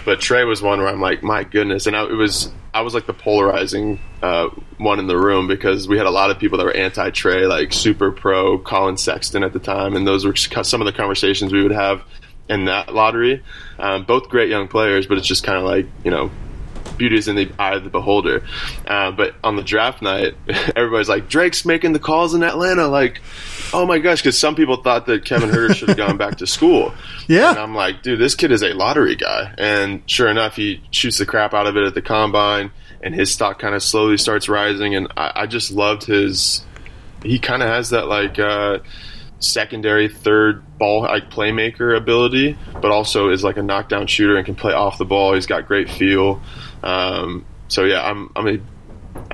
But Trae was one where I'm like, my goodness. And I, it was, I was like the polarizing uh, one in the room because we had a lot of people that were anti-Trae, like super pro Colin Sexton at the time, and those were some of the conversations we would have in that lottery. Um, both great young players, but it's just kind of like, you know, beauty is in the eye of the beholder. Uh, but on the draft night, everybody's like, Drake's making the calls in Atlanta. Like, oh my gosh, because some people thought that Kevin Huerter should have gone back to school. Yeah. And I'm like, dude, this kid is a lottery guy. And sure enough, he shoots the crap out of it at the combine, and his stock kind of slowly starts rising. And I, I just loved his – he kind of has that, like uh, – secondary third ball like playmaker ability, but also is like a knockdown shooter and can play off the ball. He's got great feel. Um, so yeah, I'm I'm a,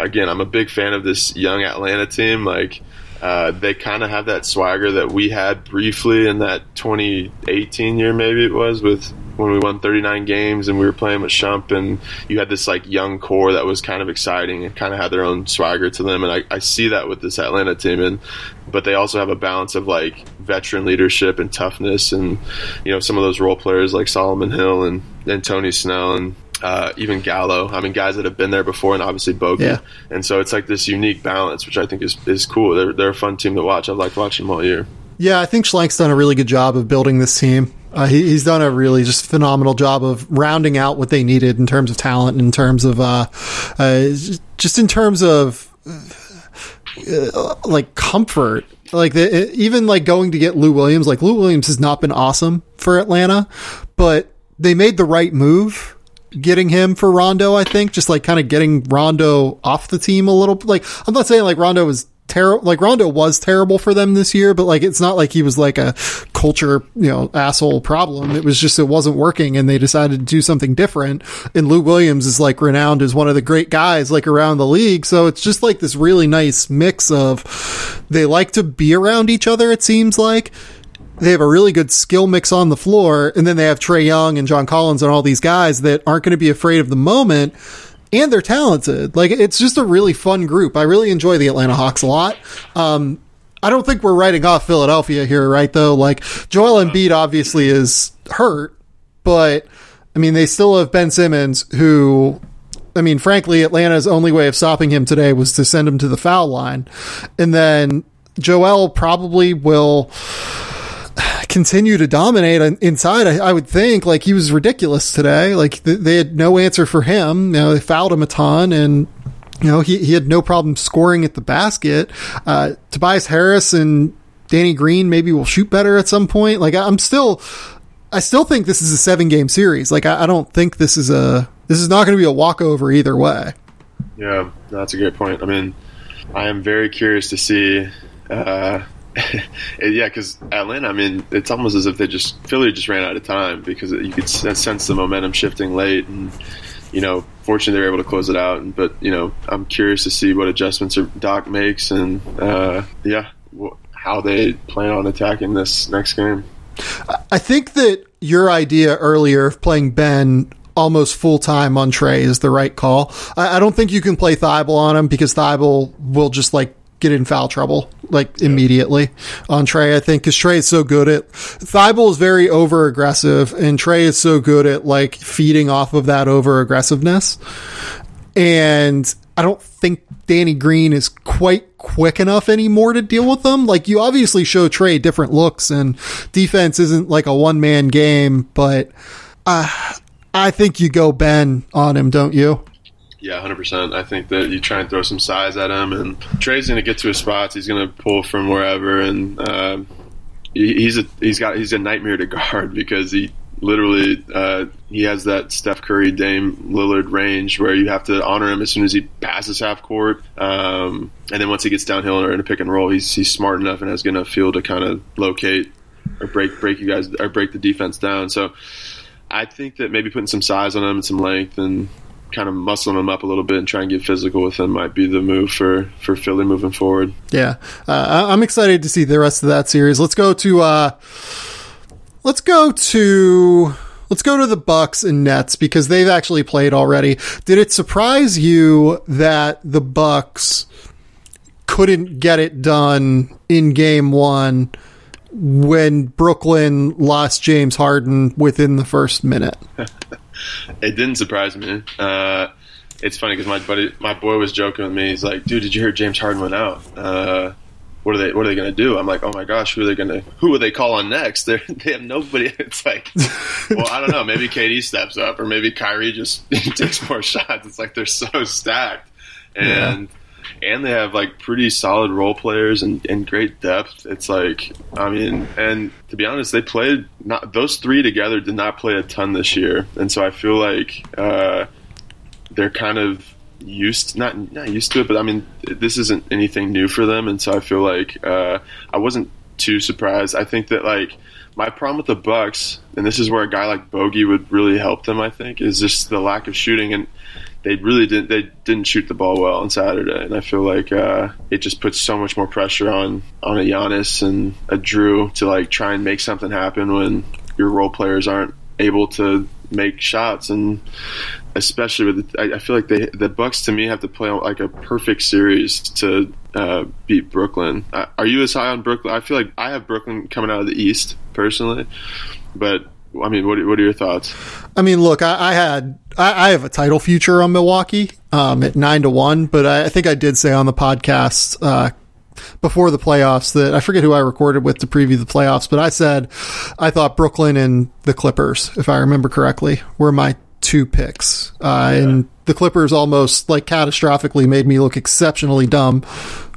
again I'm a big fan of this young Atlanta team. Like uh, they kind of have that swagger that we had briefly in that twenty eighteen year, maybe it was, with when we won thirty-nine games and we were playing with Shump, and you had this like young core that was kind of exciting and kind of had their own swagger to them. And I, I see that with this Atlanta team. And, but they also have a balance of like veteran leadership and toughness. And, you know, some of those role players like Solomon Hill and, and Tony Snell and uh, even Gallo. I mean, guys that have been there before, and obviously Bogut. Yeah. And so it's like this unique balance, which I think is, is cool. They're, they're a fun team to watch. I've liked watching them all year. Yeah, I think Schlank's done a really good job of building this team. Uh, he, he's done a really just phenomenal job of rounding out what they needed in terms of talent, in terms of uh, uh, just in terms of uh, like comfort. Like the, even like going to get Lou Williams. Like Lou Williams has not been awesome for Atlanta, but they made the right move getting him for Rondo. I think just like kind of getting Rondo off the team a little. Like I'm not saying like Rondo was. Terrible, like Rondo was terrible for them this year, but like it's not like he was like a culture, you know, asshole problem. It was just it wasn't working, and they decided to do something different. And Lou Williams is like renowned as one of the great guys like around the league, so it's just like this really nice mix of they like to be around each other. It seems like they have a really good skill mix on the floor, and then they have Trae Young and John Collins and all these guys that aren't going to be afraid of the moment. And they're talented. Like, it's just a really fun group. I really enjoy the Atlanta Hawks a lot. Um, I don't think we're writing off Philadelphia here, right, though? Like, Joel Embiid obviously is hurt, but, I mean, they still have Ben Simmons, who, I mean, frankly, Atlanta's only way of stopping him today was to send him to the foul line. And then Joel probably will continue to dominate inside, I, I would think. Like, he was ridiculous today. Like, th- they had no answer for him. You know, they fouled him a ton, and, you know, he, he had no problem scoring at the basket. Uh, Tobias Harris and Danny Green maybe will shoot better at some point. Like, I'm still... I still think this is a seven game series. Like, I, I don't think this is a, this is not going to be a walkover either way. Yeah, that's a great point. I mean, I am very curious to see, uh, yeah, cause Atlanta, I mean, it's almost as if they just, Philly just ran out of time because you could sense the momentum shifting late and, you know, fortunately they were able to close it out. And, but, you know, I'm curious to see what adjustments Doc makes and, uh, yeah, how they plan on attacking this next game. I think that your idea earlier of playing Ben almost full-time on Trae is the right call. I, I don't think you can play Thybulle on him because Thybulle will just, like, get in foul trouble, like, yeah. immediately on Trae, I think, because Trae is so good at... Thybulle is very over-aggressive, and Trae is so good at, like, feeding off of that over-aggressiveness. And I don't think Danny Green is quite quick enough anymore to deal with them. Like, you obviously show Trae different looks, and defense isn't like a one man game, but uh, I think you go Ben on him, don't you? Yeah, one hundred percent. I think that you try and throw some size at him, and Trae's going to get to his spots. He's going to pull from wherever, and uh, he, he's a he's got he's a nightmare to guard because he literally uh, he has that Steph Curry, Dame Lillard range where you have to honor him as soon as he passes half court. Um, and then once he gets downhill or in a pick and roll, he's he's smart enough and has good enough feel to kind of locate or break break you guys or break the defense down. So I think that maybe putting some size on him and some length and kind of muscling him up a little bit and trying to get physical with him might be the move for for Philly moving forward. Yeah, uh, I'm excited to see the rest of that series. Let's go to. Uh Let's go to let's go to the Bucks and Nets because they've actually played already. Did it surprise you that the Bucks couldn't get it done in game one when Brooklyn lost James Harden within the first minute? It didn't surprise me. Uh, it's funny because my buddy, my boy, was joking with me. He's like, "Dude, did you hear James Harden went out?" Uh, What are they? What are they going to do? I'm like, oh my gosh, who are they going to? Who will they call on next? They're, they have nobody. It's like, well, I don't know. Maybe K D steps up, or maybe Kyrie just takes more shots. It's like they're so stacked, and yeah. and they have like pretty solid role players and, and great depth. It's like, I mean, and to be honest, they played not those three together did not play a ton this year, and so I feel like uh, they're kind of. used not not used to it, but I mean this isn't anything new for them, and so I feel like uh I wasn't too surprised. I think that like my problem with the Bucks, and this is where a guy like Bogey would really help them, I think, is just the lack of shooting, and they really didn't they didn't shoot the ball well on Saturday, and I feel like uh it just puts so much more pressure on on a Giannis and a Drew to like try and make something happen when your role players aren't able to make shots, and especially with I, I feel like they the Bucks to me have to play like a perfect series to uh, beat Brooklyn. I, are you as high on Brooklyn? I feel like I have Brooklyn coming out of the East personally, but I mean, what what are your thoughts? I mean, look, I, I had I, I have a title future on Milwaukee um, at nine to one, but I, I think I did say on the podcast uh, before the playoffs that I forget who I recorded with to preview the playoffs, but I said I thought Brooklyn and the Clippers, if I remember correctly, were my two picks. Uh, yeah. And the Clippers almost like catastrophically made me look exceptionally dumb.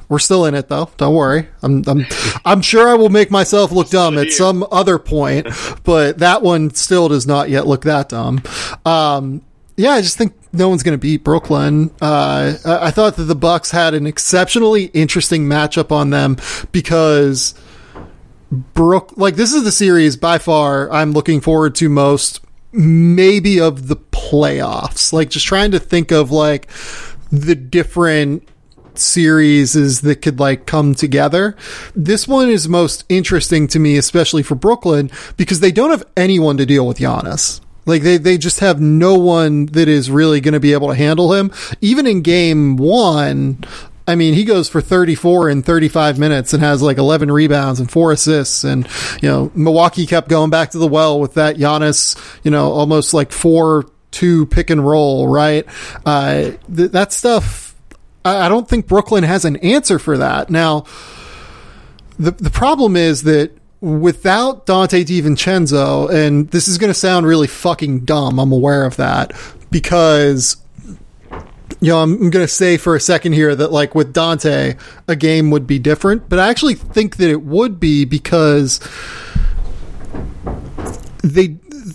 We're still in it though. Don't worry. I'm, I'm, I'm sure I will make myself look dumb at some other point, but that one still does not yet look that dumb. Um, Yeah, I just think no one's going to beat Brooklyn. Uh, I thought that the Bucks had an exceptionally interesting matchup on them because Brook, like this is the series by far I'm looking forward to most, maybe of the playoffs. Like just trying to think of like the different series is that could like come together. This one is most interesting to me, especially for Brooklyn, because they don't have anyone to deal with Giannis. Like, they, they just have no one that is really going to be able to handle him. Even in game one, I mean, he goes for thirty-four in thirty-five minutes and has like eleven rebounds and four assists. And, you know, Milwaukee kept going back to the well with that Giannis, you know, almost like four two pick and roll, right? Uh, th- that stuff, I-, I don't think Brooklyn has an answer for that. Now, the the problem is that without Dante DiVincenzo, and this is going to sound really fucking dumb, I'm aware of that, because... You know, I'm going to say for a second here that, like, with Dante, a game would be different. But I actually think that it would be, because they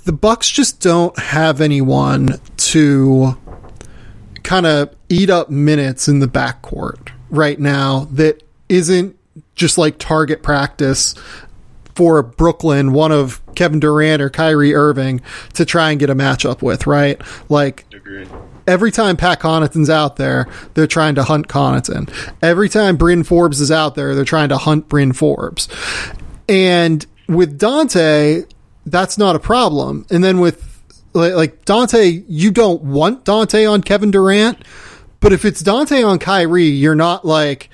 the Bucks just don't have anyone to kind of eat up minutes in the backcourt right now that isn't just, like, target practice for Brooklyn, one of Kevin Durant or Kyrie Irving, to try and get a matchup with, right? Like... Agreed. Every time Pat Connaughton's out there, they're trying to hunt Connaughton. Every time Bryn Forbes is out there, they're trying to hunt Bryn Forbes. And with Dante, that's not a problem. And then with, like, Dante, you don't want Dante on Kevin Durant. But if it's Dante on Kyrie, you're not like,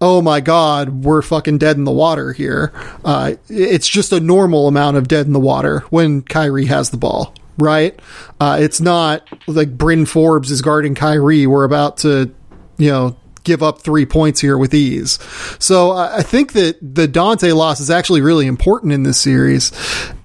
oh my God, we're fucking dead in the water here. Uh, it's just a normal amount of dead in the water when Kyrie has the ball. Right? Uh, it's not like Bryn Forbes is guarding Kyrie. We're about to, you know, give up three points here with ease. So I think that the Dante loss is actually really important in this series.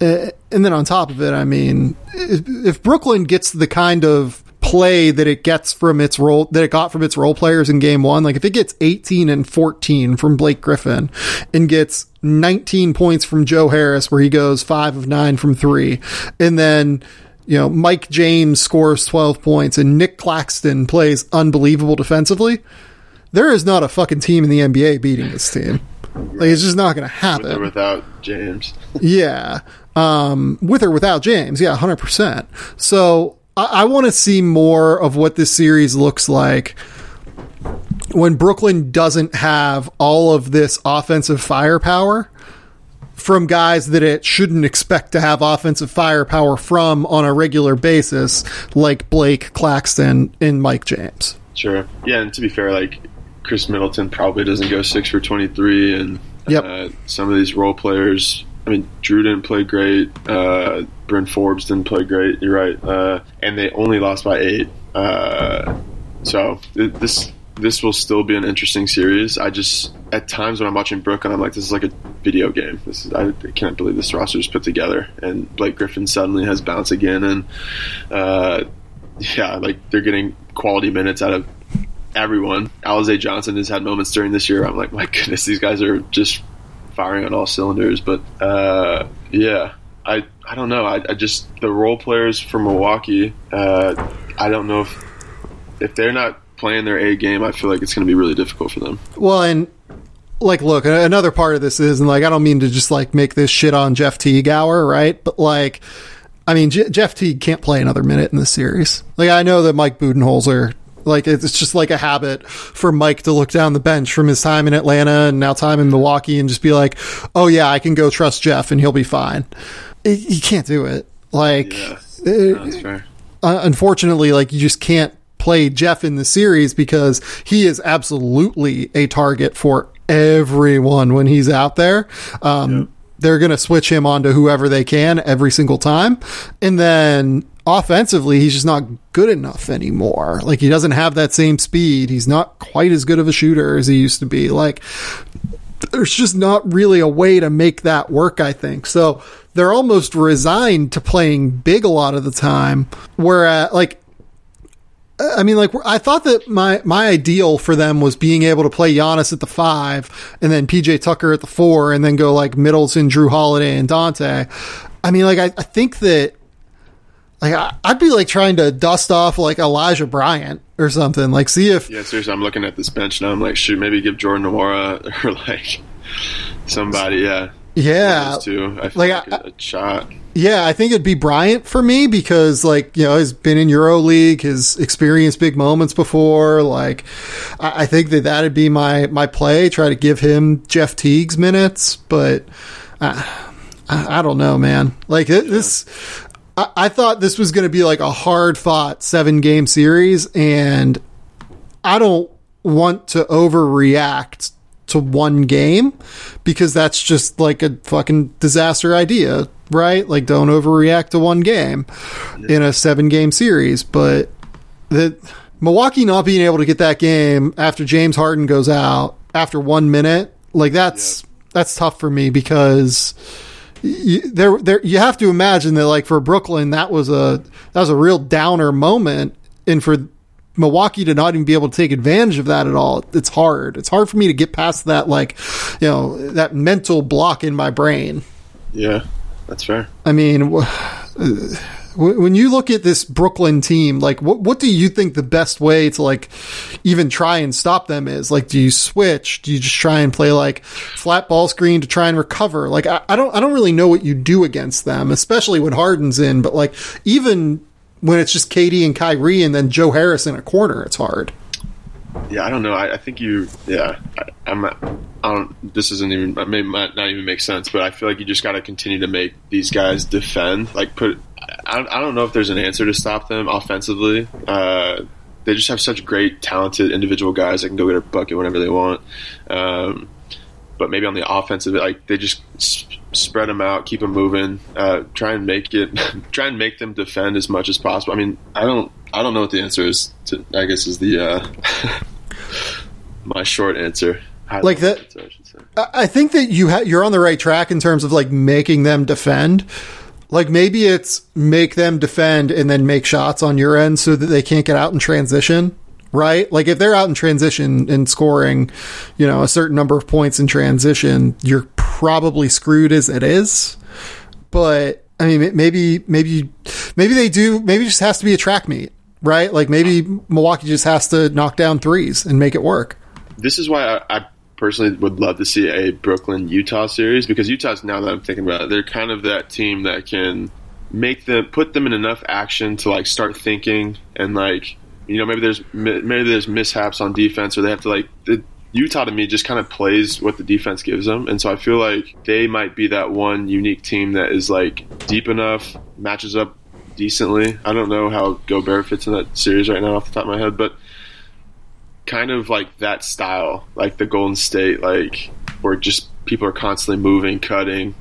Uh, and then on top of it, I mean, if Brooklyn gets the kind of play that it gets from its role, that it got from its role players in game one, like if it gets eighteen and fourteen from Blake Griffin and gets nineteen points from Joe Harris, where he goes five of nine from three, and then, you know, Mike James scores twelve points and Nick Claxton plays unbelievable defensively, there is not a fucking team in the N B A beating this team. Like, it's just not going to happen. With or without James. yeah. Um, with or without James. Yeah, one hundred percent. So I, I want to see more of what this series looks like when Brooklyn doesn't have all of this offensive firepower from guys that it shouldn't expect to have offensive firepower from on a regular basis, like Blake Claxton and Mike James. Sure. Yeah, and to be fair, like, Chris Middleton probably doesn't go six for twenty-three, and yep. uh, some of these role players... I mean, Drew didn't play great. Uh, Bryn Forbes didn't play great. You're right. Uh, and they only lost by eight. Uh, so th- this... This will still be an interesting series. I just, at times when I'm watching Brooklyn, I'm like, this is like a video game. This is, I can't believe this roster is put together. And Blake Griffin suddenly has bounce again. And, uh, yeah, like, they're getting quality minutes out of everyone. Alize Johnson has had moments during this year where I'm like, my goodness, these guys are just firing on all cylinders. But, uh, yeah, I I don't know. I, I just, the role players from Milwaukee, uh, I don't know if if they're not playing their A game, I feel like it's going to be really difficult for them. Well, and like, look, another part of this is, and like, I don't mean to just like make this shit on Jeff Teague hour, right? But like, I mean, J- Jeff Teague can't play another minute in this series. Like, I know that Mike Budenholzer, like, it's just like a habit for Mike to look down the bench from his time in Atlanta and now time in Milwaukee and just be like, oh yeah, I can go trust Jeff and he'll be fine. He can't do it. Like, yeah. No, that's fair. Uh, unfortunately, like, you just can't play Jeff in the series because he is absolutely a target for everyone when he's out there. Um, yeah. They're going to switch him on to whoever they can every single time. And then offensively, he's just not good enough anymore. Like, he doesn't have that same speed. He's not quite as good of a shooter as he used to be. Like, there's just not really a way to make that work, I think. So they're almost resigned to playing big a lot of the time, where like, I mean, like, I thought that my, my ideal for them was being able to play Giannis at the five and then P J Tucker at the four and then go like Middleton, Drew Holiday, and Dante. I mean, like, I, I think that, like, I, I'd be like trying to dust off like Elijah Bryant or something. Like, see if. Yeah, seriously, I'm looking at this bench now. I'm like, shoot, maybe give Jordan Nwora or like somebody. Yeah. Yeah. Too. I feel like, like I, a shot. Yeah, I think it'd be Bryant for me because, like, you know, he's been in EuroLeague, has experienced big moments before. Like, I, I think that that'd be my, my play, try to give him Jeff Teague's minutes. But I, I, I don't know, man. Like, it, yeah. this, I, I thought this was going to be like a hard fought seven game series, and I don't want to overreact to one game, because that's just like a fucking disaster idea, right? Like, don't overreact to one game in a seven game series. But that Milwaukee not being able to get that game after James Harden goes out after one minute, like that's, yeah. that's tough for me, because you, there, there, you have to imagine that like for Brooklyn, that was a, that was a real downer moment. And for Milwaukee to not even be able to take advantage of that at all, it's hard. It's hard for me to get past that, like, you know, that mental block in my brain. Yeah, that's fair. I mean, when you look at this Brooklyn team, like, what what do you think the best way to like even try and stop them is? Like, do you switch? Do you just try and play like flat ball screen to try and recover? Like, I, I don't, I don't really know what you do against them, especially when Harden's in. But like, even when it's just K D and Kyrie and then Joe Harris in a corner, it's hard. Yeah, I don't know. I, I think you. Yeah, I, I'm. I don't. This isn't even. It may might not even make sense, but I feel like you just got to continue to make these guys defend. Like, put. I don't. I don't know if there's an answer to stop them offensively. Uh, they just have such great, talented individual guys that can go get a bucket whenever they want. Um, but maybe on the offensive, like they just sp- spread them out, keep them moving, uh, try and make it, try and make them defend as much as possible. I mean, I don't, I don't know what the answer is to, I guess is the, uh, my short answer. High like that. Answer, I should say. I think that you ha- you're on the right track in terms of like making them defend. Like maybe it's make them defend and then make shots on your end so that they can't get out in transition. Right? Like if they're out in transition and scoring, you know, a certain number of points in transition, you're probably screwed as it is. But I mean, maybe, maybe, maybe they do, maybe it just has to be a track meet, right? Like maybe Milwaukee just has to knock down threes and make it work. This is why I, I personally would love to see a Brooklyn Utah series, because Utah's, now that I'm thinking about it, they're kind of that team that can make them, put them in enough action to like start thinking and like, you know, maybe there's maybe there's mishaps on defense, or they have to like the, Utah to me just kind of plays what the defense gives them, and so I feel like they might be that one unique team that is like deep enough, matches up decently. I don't know how Gobert fits in that series right now off the top of my head, but kind of like that style, like the Golden State, like where just people are constantly moving, cutting,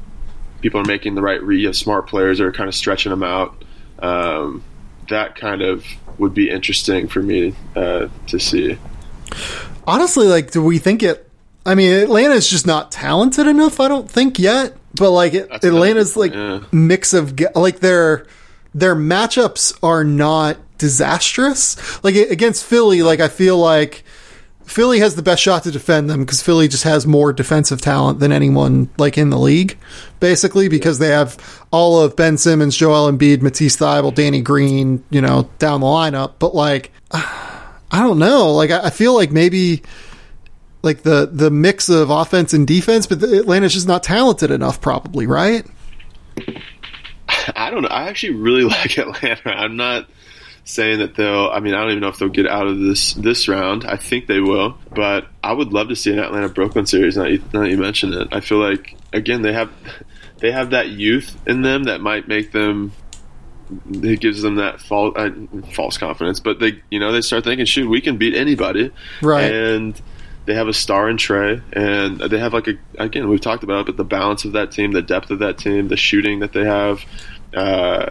people are making the right read, smart players are kind of stretching them out. Um, that kind of would be interesting for me uh, to see. Honestly, like, do we think it... I mean, Atlanta's just not talented enough, I don't think, yet. But, like, it, Atlanta's, like, yeah. mix of... Like, their their matchups are not disastrous. Like, against Philly, like, I feel like Philly has the best shot to defend them, because Philly just has more defensive talent than anyone like in the league, basically, because they have all of Ben Simmons, Joel Embiid, Matisse Thybulle, Danny Green, you know, down the lineup. But like, I don't know. Like, I feel like maybe like the, the mix of offense and defense, but Atlanta's just not talented enough, probably, right? I don't know. I actually really like Atlanta. I'm not saying that they'll, I mean, I don't even know if they'll get out of this this round. I think they will, but I would love to see an Atlanta-Brooklyn series. Now you, now you mentioned it, I feel like again they have they have that youth in them that might make them. It gives them that false uh, false confidence, but they you know they start thinking, shoot, we can beat anybody, right? And they have a star in Trae, and they have like a again we've talked about it, but the balance of that team, the depth of that team, the shooting that they have. Uh,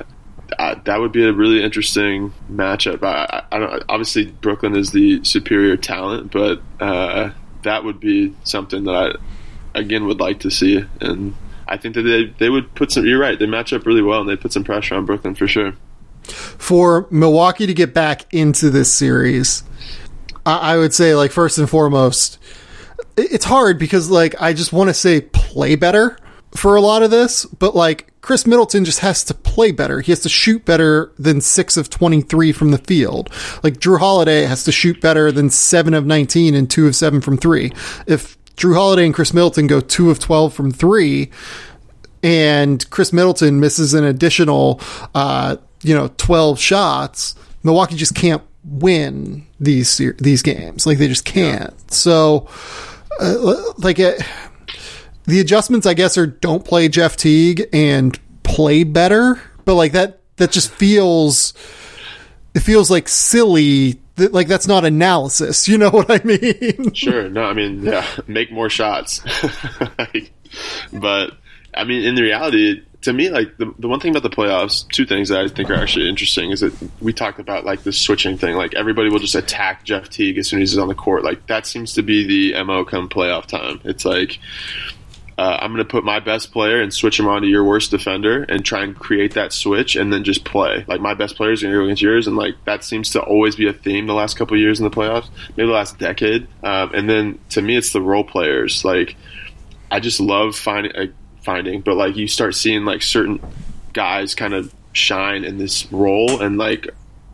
Uh, that would be a really interesting matchup. I, I don't, obviously, Brooklyn is the superior talent, but uh, that would be something that I, again, would like to see. And I think that they, they would put some – you're right, they match up really well, and they put some pressure on Brooklyn for sure. For Milwaukee to get back into this series, I, I would say, like, first and foremost, it's hard because, like, I just want to say play better for a lot of this, but, like, Chris Middleton just has to play better. He has to shoot better than six of twenty-three from the field. Like Drew Holiday has to shoot better than seven of nineteen and two of seven from three. If Drew Holiday and Chris Middleton go two of twelve from three and Chris Middleton misses an additional, uh, you know, twelve shots, Milwaukee just can't win these, these games. Like they just can't. Yeah. So uh, like it, the adjustments, I guess, are don't play Jeff Teague and play better. But like that, that just feels, it feels like silly th- like that's not analysis. You know what I mean? Sure. No, I mean, yeah, make more shots. Like, but I mean, in the reality, to me, like the the one thing about the playoffs, two things that I think are actually interesting is that we talked about like the switching thing. Like everybody will just attack Jeff Teague as soon as he's on the court. Like that seems to be the M O come playoff time. It's like, Uh, I'm going to put my best player and switch him onto your worst defender and try and create that switch and then just play. Like, my best player is going to go against yours, and, like, that seems to always be a theme the last couple of years in the playoffs, maybe the last decade. Um, and then, to me, it's the role players. Like, I just love finding, uh, finding, but, like, you start seeing, like, certain guys kind of shine in this role and, like,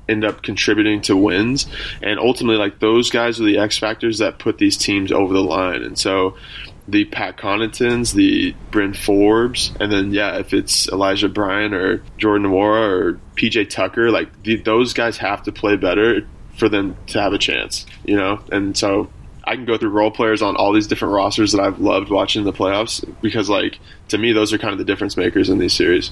end up contributing to wins. And ultimately, like, those guys are the X factors that put these teams over the line. And so – the Pat Connaughtons, the Bryn Forbes, and then, yeah, if it's Elijah Bryan or Jordan Nwora or P J Tucker, like the, those guys have to play better for them to have a chance, you know? And so I can go through role players on all these different rosters that I've loved watching in the playoffs because, like, to me, those are kind of the difference makers in these series.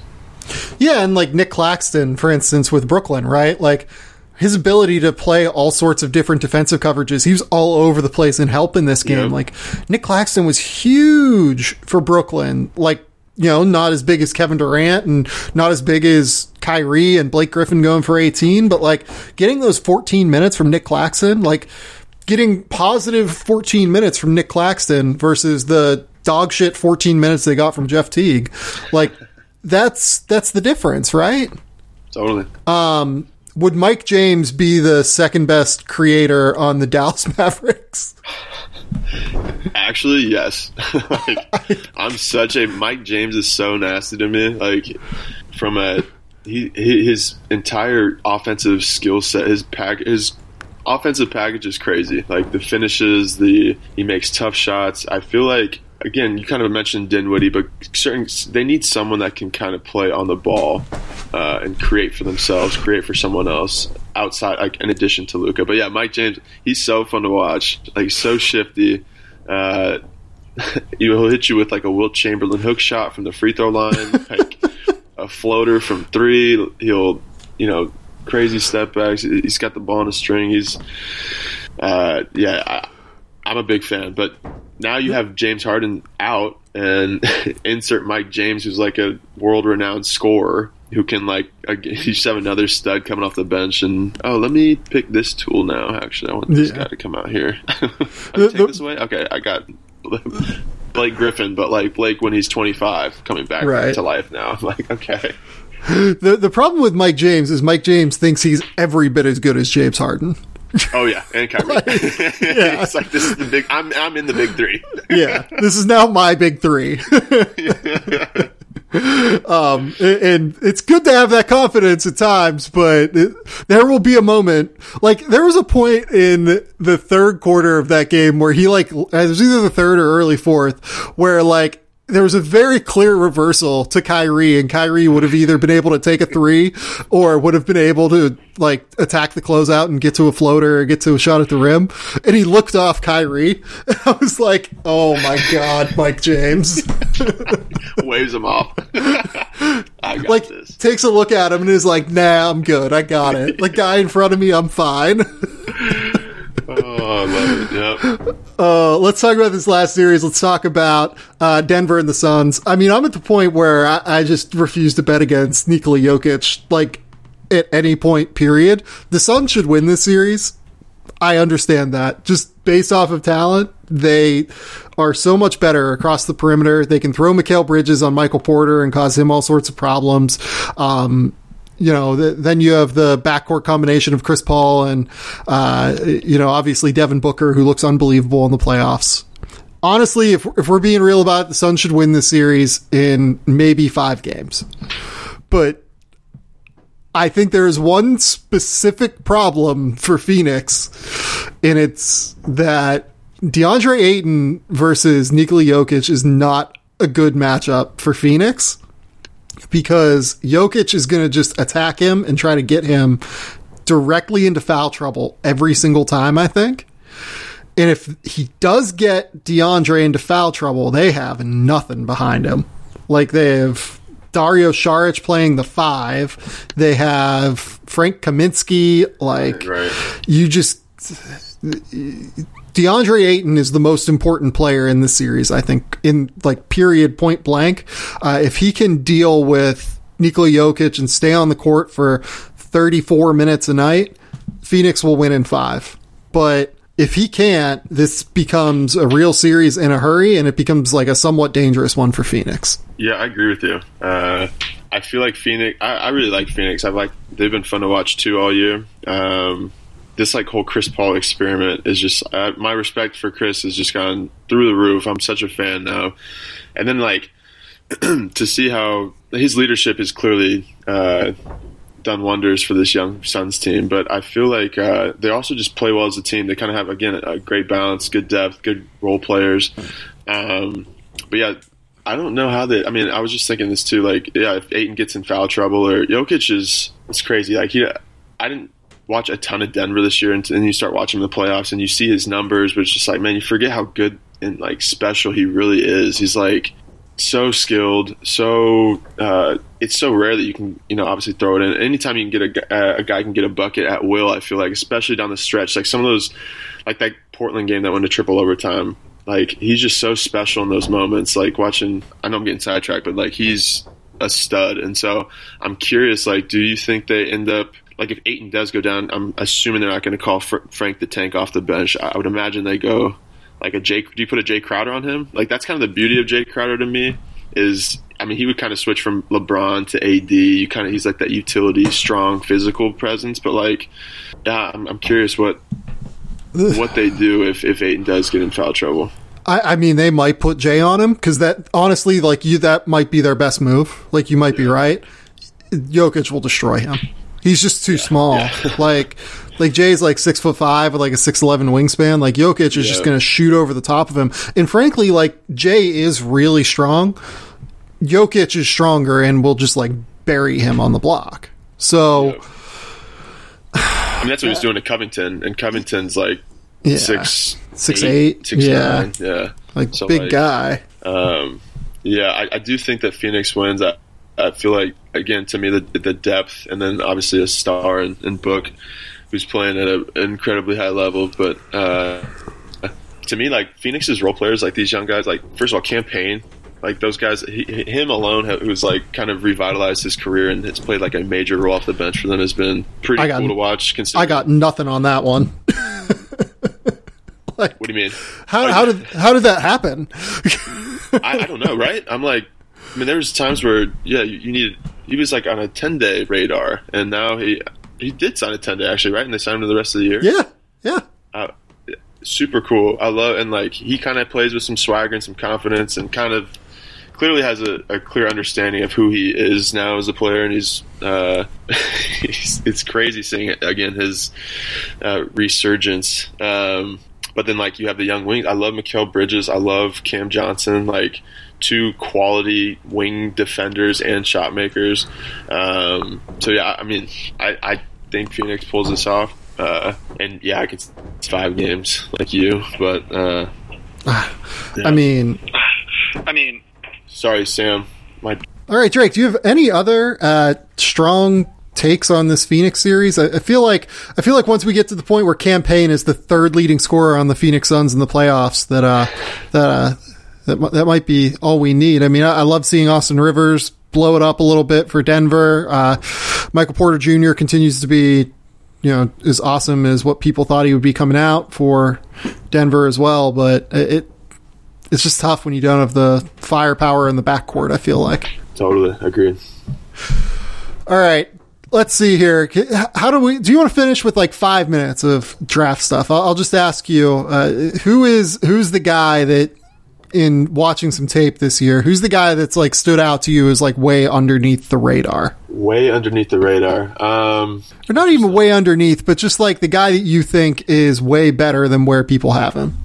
Yeah, and like Nick Claxton, for instance, with Brooklyn, right? Like, his ability to play all sorts of different defensive coverages. He was all over the place and help in this game. Yeah. Like, Nick Claxton was huge for Brooklyn. Like, you know, not as big as Kevin Durant and not as big as Kyrie and Blake Griffin going for eighteen. But, like, getting those fourteen minutes from Nick Claxton, like, getting positive fourteen minutes from Nick Claxton versus the dog shit fourteen minutes they got from Jeff Teague. Like, that's that's the difference, right? Totally. Um... Would Mike James be the second best creator on the Dallas Mavericks? Actually, yes. Like, I'm such a Mike James is so nasty to me. Like, from a he, his entire offensive skill set, his pack, his offensive package is crazy. Like the finishes, the he makes tough shots. I feel like. Again, you kind of mentioned Dinwiddie, but certain they need someone that can kind of play on the ball uh, and create for themselves, create for someone else outside, like in addition to Luka. But yeah, Mike James, he's so fun to watch. Like so shifty. Uh, he'll hit you with like a Wilt Chamberlain hook shot from the free throw line, like a floater from three. He'll, you know, crazy step backs. He's got the ball on a string. He's, uh, yeah, I, I'm a big fan, but. Now you have James Harden out and insert Mike James, who's like a world-renowned scorer who can like you just have another stud coming off the bench and, oh, let me pick this tool now. Actually, I want this yeah. guy to come out here. the, take the, this away? Okay, I got Blake Griffin, but like Blake when he's twenty-five coming back right. to life now. I'm like, okay. The, the problem with Mike James is Mike James thinks he's every bit as good as James Harden. Oh yeah, and Kyrie. Like, yeah. It's like this is the big. I'm I'm in the big three. Yeah, this is now my big three. um, and it's good to have that confidence at times, but it, there will be a moment. Like there was a point in the third quarter of that game where he like it was either the third or early fourth, where like. There was a very clear reversal to Kyrie, and Kyrie would have either been able to take a three or would have been able to like attack the closeout and get to a floater or get to a shot at the rim. And he looked off Kyrie. And I was like, oh my God, Mike James. Waves him off. I got like, this. Takes a look at him and is like, nah, I'm good. I got it. Like guy in front of me, I'm fine. Oh, I love it. Yep. Uh, let's talk about this last series. Let's talk about uh, Denver and the Suns. I mean, I'm at the point where I, I just refuse to bet against Nikola Jokic, like, at any point, period. The Suns should win this series. I understand that. Just based off of talent, they are so much better across the perimeter. They can throw Mikal Bridges on Michael Porter and cause him all sorts of problems. Um You know, the, then you have the backcourt combination of Chris Paul and, uh, you know, obviously Devin Booker, who looks unbelievable in the playoffs. Honestly, if, if we're being real about it, the Suns should win this series in maybe five games. But I think there is one specific problem for Phoenix, and it's that DeAndre Ayton versus Nikola Jokic is not a good matchup for Phoenix. Because Jokic is going to just attack him and try to get him directly into foul trouble every single time, I think. And if he does get DeAndre into foul trouble, they have nothing behind him. Like, they have Dario Saric playing the five. They have Frank Kaminsky. Like, right. you just... DeAndre Ayton is the most important player in this series, I think, in, like, period, point blank. Uh, if he can deal with Nikola Jokic and stay on the court for thirty-four minutes a night, Phoenix will win in five. But if he can't, this becomes a real series in a hurry, and it becomes, like, a somewhat dangerous one for Phoenix. Yeah, I agree with you. Uh, I feel like Phoenix – I really like Phoenix. I've like they've been fun to watch, too, all year. Um This like whole Chris Paul experiment is just uh, my respect for Chris has just gone through the roof. I'm such a fan now, and then like to see how his leadership has clearly uh, done wonders for this young Suns team. But I feel like uh, they also just play well as a team. They kind of have again a great balance, good depth, good role players. Um, but yeah, I don't know how they. I mean, I was just thinking this too. Like, yeah, if Ayton gets in foul trouble or Jokic is, it's crazy. Like he, I didn't. watch a ton of Denver this year, and then you start watching the playoffs and you see his numbers, but it's just like, man, you forget how good and like special he really is. He's like so skilled, so uh it's so rare that you can, you know, obviously throw it in. Anytime you can get a, a guy can get a bucket at will, I feel like, especially down the stretch, like some of those, like that Portland game that went to triple overtime, like he's just so special in those moments. Like watching, I know I'm getting sidetracked, but like he's a stud. And so I'm curious, like, do you think they end up, like if Ayton does go down, I'm assuming they're not going to call Fr- Frank the Tank off the bench. I would imagine they go like a Jake. Do you put a Jay Crowder on him? Like that's kind of the beauty of Jay Crowder to me is, I mean, he would kind of switch from LeBron to A D. You kind of he's like that utility, strong physical presence. But like, yeah, I'm, I'm curious what what they do if if Ayton does get in foul trouble. I, I mean, they might put Jay on him because that honestly, like you, that might be their best move. Like you might yeah. be right. Jokic will destroy him. He's just too yeah, small. Yeah. like, like Jay's like six foot five with like a six eleven wingspan. Like Jokic is yeah. just going to shoot over the top of him. And frankly, like Jay is really strong. Jokic is stronger and will just like bury him on the block. So, yeah. I mean, that's what yeah. he's doing to Covington, and Covington's like yeah. six, six, eight, eight six, yeah, nine. yeah, like so big like, guy. Um, yeah, I, I do think that Phoenix wins. I, I feel like, again, to me, the the depth, and then obviously a star in, in Book, who's playing at a, an incredibly high level. But uh, to me, like Phoenix's role players, like these young guys, like first of all, Campaign, like those guys, he, him alone, who's like kind of revitalized his career and has played like a major role off the bench for them, has been pretty got, cool to watch. I got nothing on that one. Like, what do you mean? How, how did how did that happen? I, I don't know, right? I'm like. I mean, there was times where, yeah, you, you needed. He was like on a ten-day radar, and now he he did sign a ten-day actually, right? And they signed him to the rest of the year. Yeah, yeah. Uh, super cool. I love, and like he kind of plays with some swagger and some confidence, and kind of clearly has a, a clear understanding of who he is now as a player. And he's, uh, he's it's crazy seeing it, again his uh, resurgence. Um, but then like you have the young wings. I love Mikal Bridges. I love Cam Johnson. Like. Two quality wing defenders and shot makers. Um, so, yeah, I mean, I, I think Phoenix pulls this off. Uh, and, yeah, I could, it's five games like you. But, uh, yeah. I mean. I mean. Sorry, Sam. My- All right, Drake, do you have any other uh, strong takes on this Phoenix series? I, I feel like I feel like once we get to the point where Campaign is the third leading scorer on the Phoenix Suns in the playoffs, that uh, that uh, That that might be all we need. I mean, I, I love seeing Austin Rivers blow it up a little bit for Denver. Uh, Michael Porter Junior continues to be, you know, as awesome as what people thought he would be coming out for Denver as well. But it it's just tough when you don't have the firepower in the backcourt, I feel like. Totally. Agreed. All right. Let's see here. How do we? Do you want to finish with like five minutes of draft stuff? I'll, I'll just ask you, uh, who is who's the guy that, in watching some tape this year, who's the guy that's like stood out to you as like way underneath the radar? Way underneath the radar. Um, or not even so. Way underneath, but just like the guy that you think is way better than where people have him.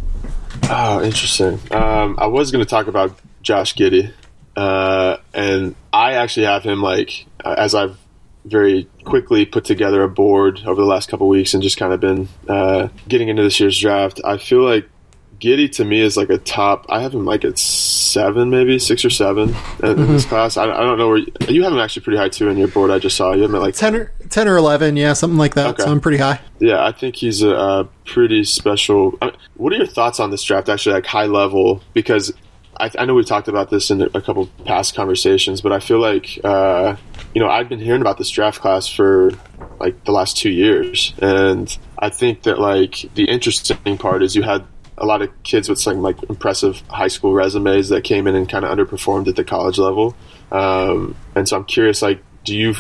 Oh, interesting. Um, I was going to talk about Josh Giddey. Uh, and I actually have him like, as I've very quickly put together a board over the last couple of weeks and just kind of been uh, getting into this year's draft, I feel like Giddy to me is like a top. I have him like at seven, maybe six or seven in mm-hmm. this class. I, I don't know where you, you have him actually pretty high too in your board. I just saw you have him at like ten or ten or eleven, yeah, something like that. Okay. So I'm pretty high. Yeah, I think he's a, a pretty special. I mean, what are your thoughts on this draft? Actually, like high level, because I, I know we've talked about this in a couple past conversations, but I feel like uh, you know I've been hearing about this draft class for like the last two years, and I think that like the interesting part is you had a lot of kids with some like impressive high school resumes that came in and kind of underperformed at the college level. Um, and so I'm curious, like, do you,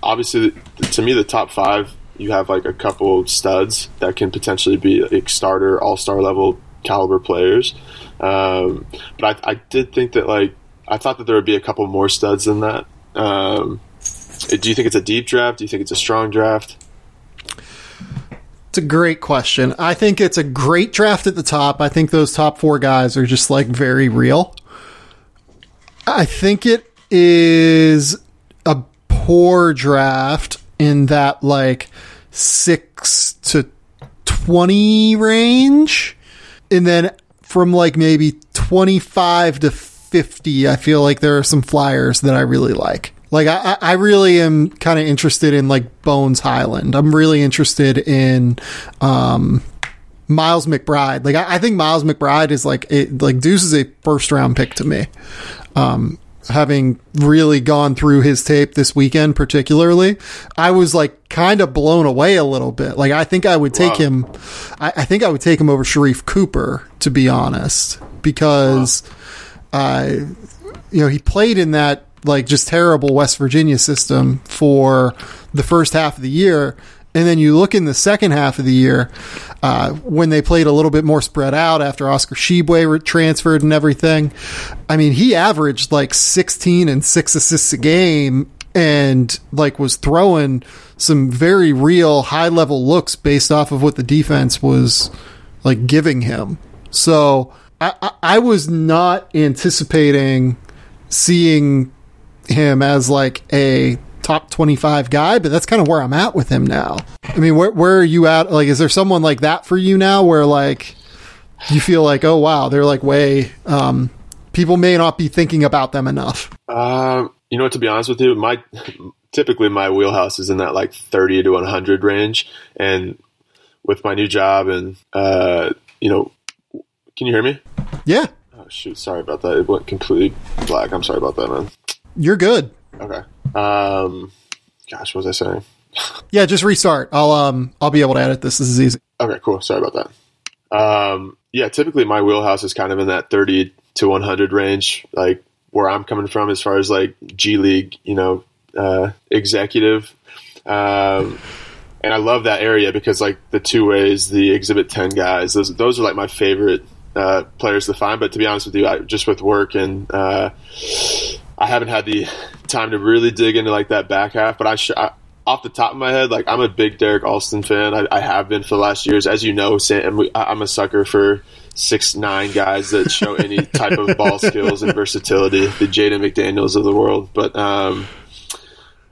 obviously to me, the top five, you have like a couple studs that can potentially be like starter, all-star level caliber players. Um, but I, I did think that like, I thought that there would be a couple more studs than that. Um, do you think it's a deep draft? Do you think it's a strong draft? It's a great question. I think it's a great draft at the top. I think those top four guys are just like very real. I think it is a poor draft in that like six to twenty range. And then from like maybe twenty-five to fifty, I feel like there are some flyers that I really like. Like, I, I really am kind of interested in, like, Bones Highland. I'm really interested in um, Miles McBride. Like, I, I think Miles McBride is, like, a, like Deuce is a first-round pick to me. Um, having really gone through his tape this weekend particularly, I was, like, kind of blown away a little bit. Like, I think I would take wow. him I, – I think I would take him over Sharif Cooper, to be honest, because, wow. uh, you know, he played in that – like just terrible West Virginia system for the first half of the year. And then you look in the second half of the year uh, when they played a little bit more spread out after Oscar Tshiebwe transferred and everything. I mean, he averaged like sixteen and six assists a game and like was throwing some very real high level looks based off of what the defense was like giving him. So I, I, I was not anticipating seeing him as like a top twenty-five guy, but that's kind of where I'm at with him now. I mean, where where are you at? Like, is there someone like that for you now where like you feel like, oh wow, they're like way um people may not be thinking about them enough? Um you know, to be honest with you, my typically my wheelhouse is in that like thirty to one hundred range, and with my new job and uh you know, can you hear me? Yeah. Oh shoot, sorry about that, it went completely black. I'm sorry about that, man. You're good. Okay. Um, gosh, what was I saying? Yeah, just restart. I'll um I'll be able to edit this. This is easy. Okay, cool. Sorry about that. Um, yeah, typically my wheelhouse is kind of in that thirty to one hundred range, like where I'm coming from as far as like G League, you know, uh, executive. Um, and I love that area because like the two ways, the Exhibit ten guys, those those are like my favorite uh, players to find. But to be honest with you, I, just with work and uh, I haven't had the time to really dig into like that back half, but I, sh- I off the top of my head, like I'm a big Derek Alston fan. I, I have been for the last years, as you know, Sam, we, I, I'm a sucker for six nine guys that show any type of ball skills and versatility, the Jaden McDaniels of the world. But um,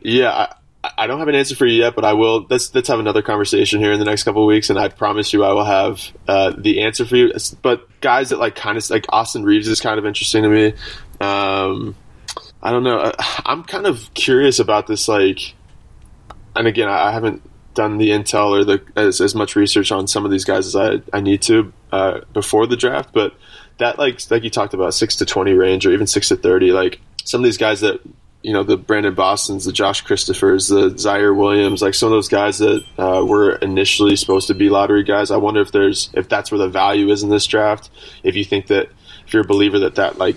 yeah, I, I don't have an answer for you yet, but I will. Let's let's have another conversation here in the next couple of weeks, and I promise you, I will have uh, the answer for you. But guys that like kind of like Austin Reeves is kind of interesting to me. Um, I don't know. I'm kind of curious about this, like, and again, I haven't done the intel or the as, as much research on some of these guys as I, I need to uh, before the draft, but that, like like you talked about, six to twenty range or even six to thirty, like some of these guys that, you know, the Brandon Bostons, the Josh Christophers, the Zaire Williams, like some of those guys that uh, were initially supposed to be lottery guys, I wonder if there's if that's where the value is in this draft, if you think that, if you're a believer that that, like,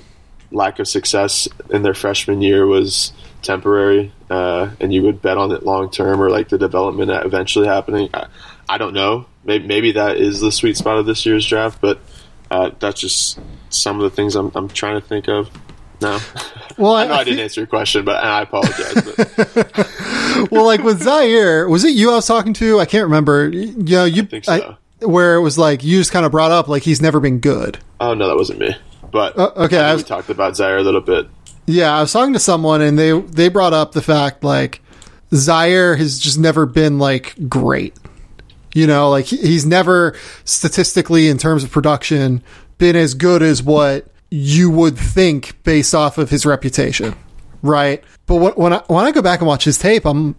lack of success in their freshman year was temporary, uh, and you would bet on it long term, or like the development eventually happening. I, I don't know. Maybe, maybe that is the sweet spot of this year's draft, but uh, that's just some of the things I'm, I'm trying to think of now. Well, I know I, I didn't think... answer your question, but and I apologize. But. Well, like with Zaire, was it you I was talking to? I can't remember. You know, you I think so. I, where it was like you just kind of brought up like he's never been good. Oh no, that wasn't me. But uh, okay, I was, we talked about Zaire a little bit. Yeah, I was talking to someone and they, they brought up the fact like Zaire has just never been like great. You know, like he's never statistically in terms of production been as good as what you would think based off of his reputation, right? But what, when I, when I go back and watch his tape, I'm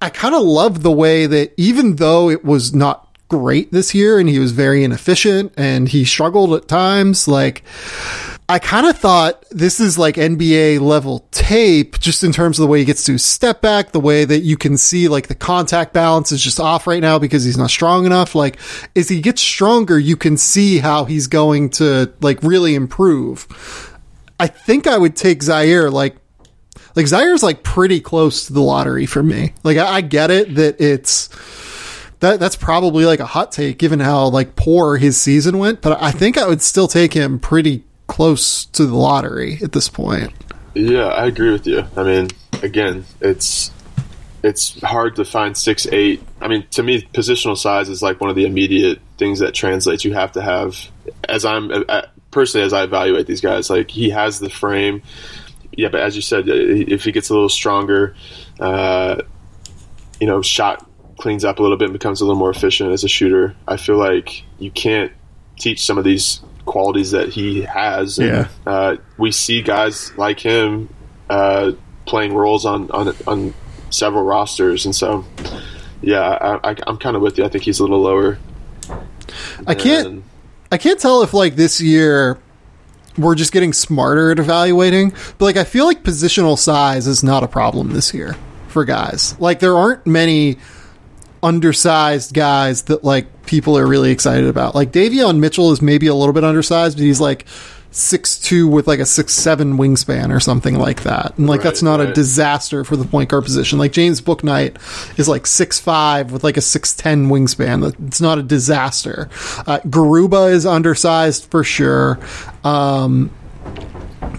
I kind of love the way that even though it was not great this year and he was very inefficient and he struggled at times, like I kind of thought this is like N B A level tape just in terms of the way he gets to step back, the way that you can see like the contact balance is just off right now because he's not strong enough. Like as he gets stronger, you can see how he's going to like really improve. I think I would take Zaire like like Zaire's like pretty close to the lottery for me. Like I, I get it that it's that that's probably like a hot take given how like poor his season went, but I think I would still take him pretty close to the lottery at this point. Yeah, I agree with you. I mean, again, it's it's hard to find six eight. I mean, to me, positional size is like one of the immediate things that translates. You have to have, as I'm personally as I evaluate these guys, like he has the frame. Yeah, but as you said, if he gets a little stronger, uh, you know, shot cleans up a little bit and becomes a little more efficient as a shooter. I feel like you can't teach some of these qualities that he has. And, yeah. Uh, we see guys like him uh, playing roles on, on on several rosters. And so, yeah, I, I, I'm kind of with you. I think he's a little lower. I can't, and, I can't tell if, like, this year we're just getting smarter at evaluating. But, like, I feel like positional size is not a problem this year for guys. Like, there aren't many undersized guys that like people are really excited about. Like Davion Mitchell is maybe a little bit undersized, but he's like six two with like a six seven wingspan or something like that. And like right, that's not right. a disaster for the point guard position. Like James Bouknight is like six five with like a six ten wingspan. It's not a disaster. Uh, Garuba is undersized for sure. Um,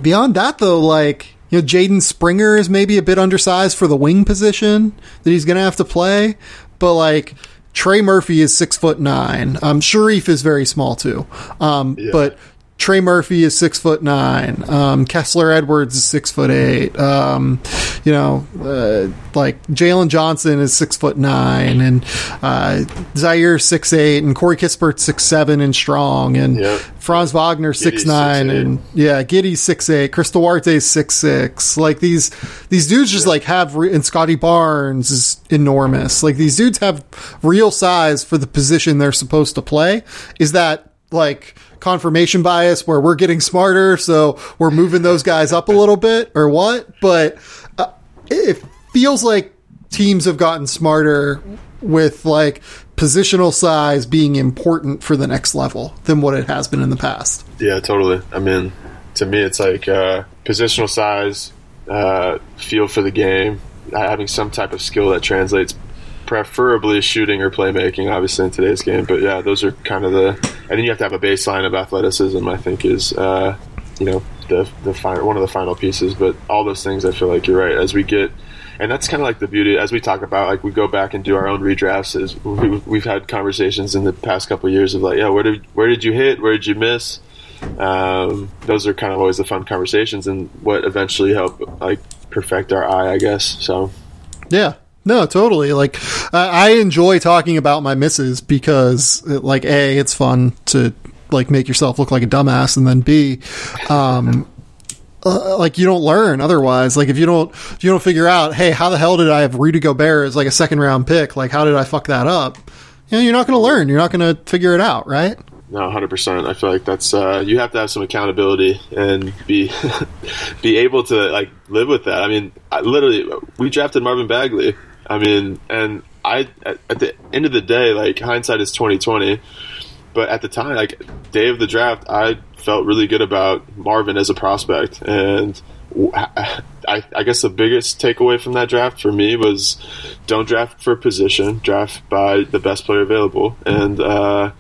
beyond that though, like you know, Jaden Springer is maybe a bit undersized for the wing position that he's going to have to play. But like Trey Murphy is six foot nine. Um, Sharif is very small too. Um, yeah. But Trey Murphy is six foot nine. Um, Kessler Edwards is six foot eight. Um, you know, uh, like Jalen Johnson is six foot nine, and uh, Zaire six eight, and Corey Kispert six seven and strong, and yep. Franz Wagner six nine, and yeah, Giddy six eight, Chris Duarte six six. Like these these dudes just yeah. like have, re- and Scotty Barnes is enormous. Like these dudes have real size for the position they're supposed to play. Is that like confirmation bias where we're getting smarter so we're moving those guys up a little bit or what? But uh, it feels like teams have gotten smarter with like positional size being important for the next level than what it has been in the past. Yeah, totally. I mean, to me it's like uh positional size, uh feel for the game, having some type of skill that translates, preferably shooting or playmaking, obviously, in today's game. But yeah, those are kind of the, and then you have to have a baseline of athleticism, I think, is uh you know the the final, one of the final pieces. But all those things, I feel like you're right, as we get, and that's kind of like the beauty, as we talk about, like we go back and do our own redrafts, is we, we've had conversations in the past couple of years of like, yeah, where did where did you hit, where did you miss? Um those are kind of always the fun conversations and what eventually help like perfect our eye, I guess. So yeah. No, totally. Like, uh, I enjoy talking about my misses because, like, A, it's fun to, like, make yourself look like a dumbass, and then B, um, uh, like, you don't learn otherwise. Like, if you don't, if you don't figure out, hey, how the hell did I have Rudy Gobert as, like, a second-round pick? Like, how did I fuck that up? You know, you're not going to learn. You're not going to figure it out, right? No, one hundred percent. I feel like that's uh, you have to have some accountability and be be able to, like, live with that. I mean, I, literally, we drafted Marvin Bagley. I mean, and I at the end of the day, like hindsight is twenty twenty, but at the time, like day of the draft, I felt really good about Marvin as a prospect, and I, I guess the biggest takeaway from that draft for me was don't draft for position, draft by the best player available. And uh,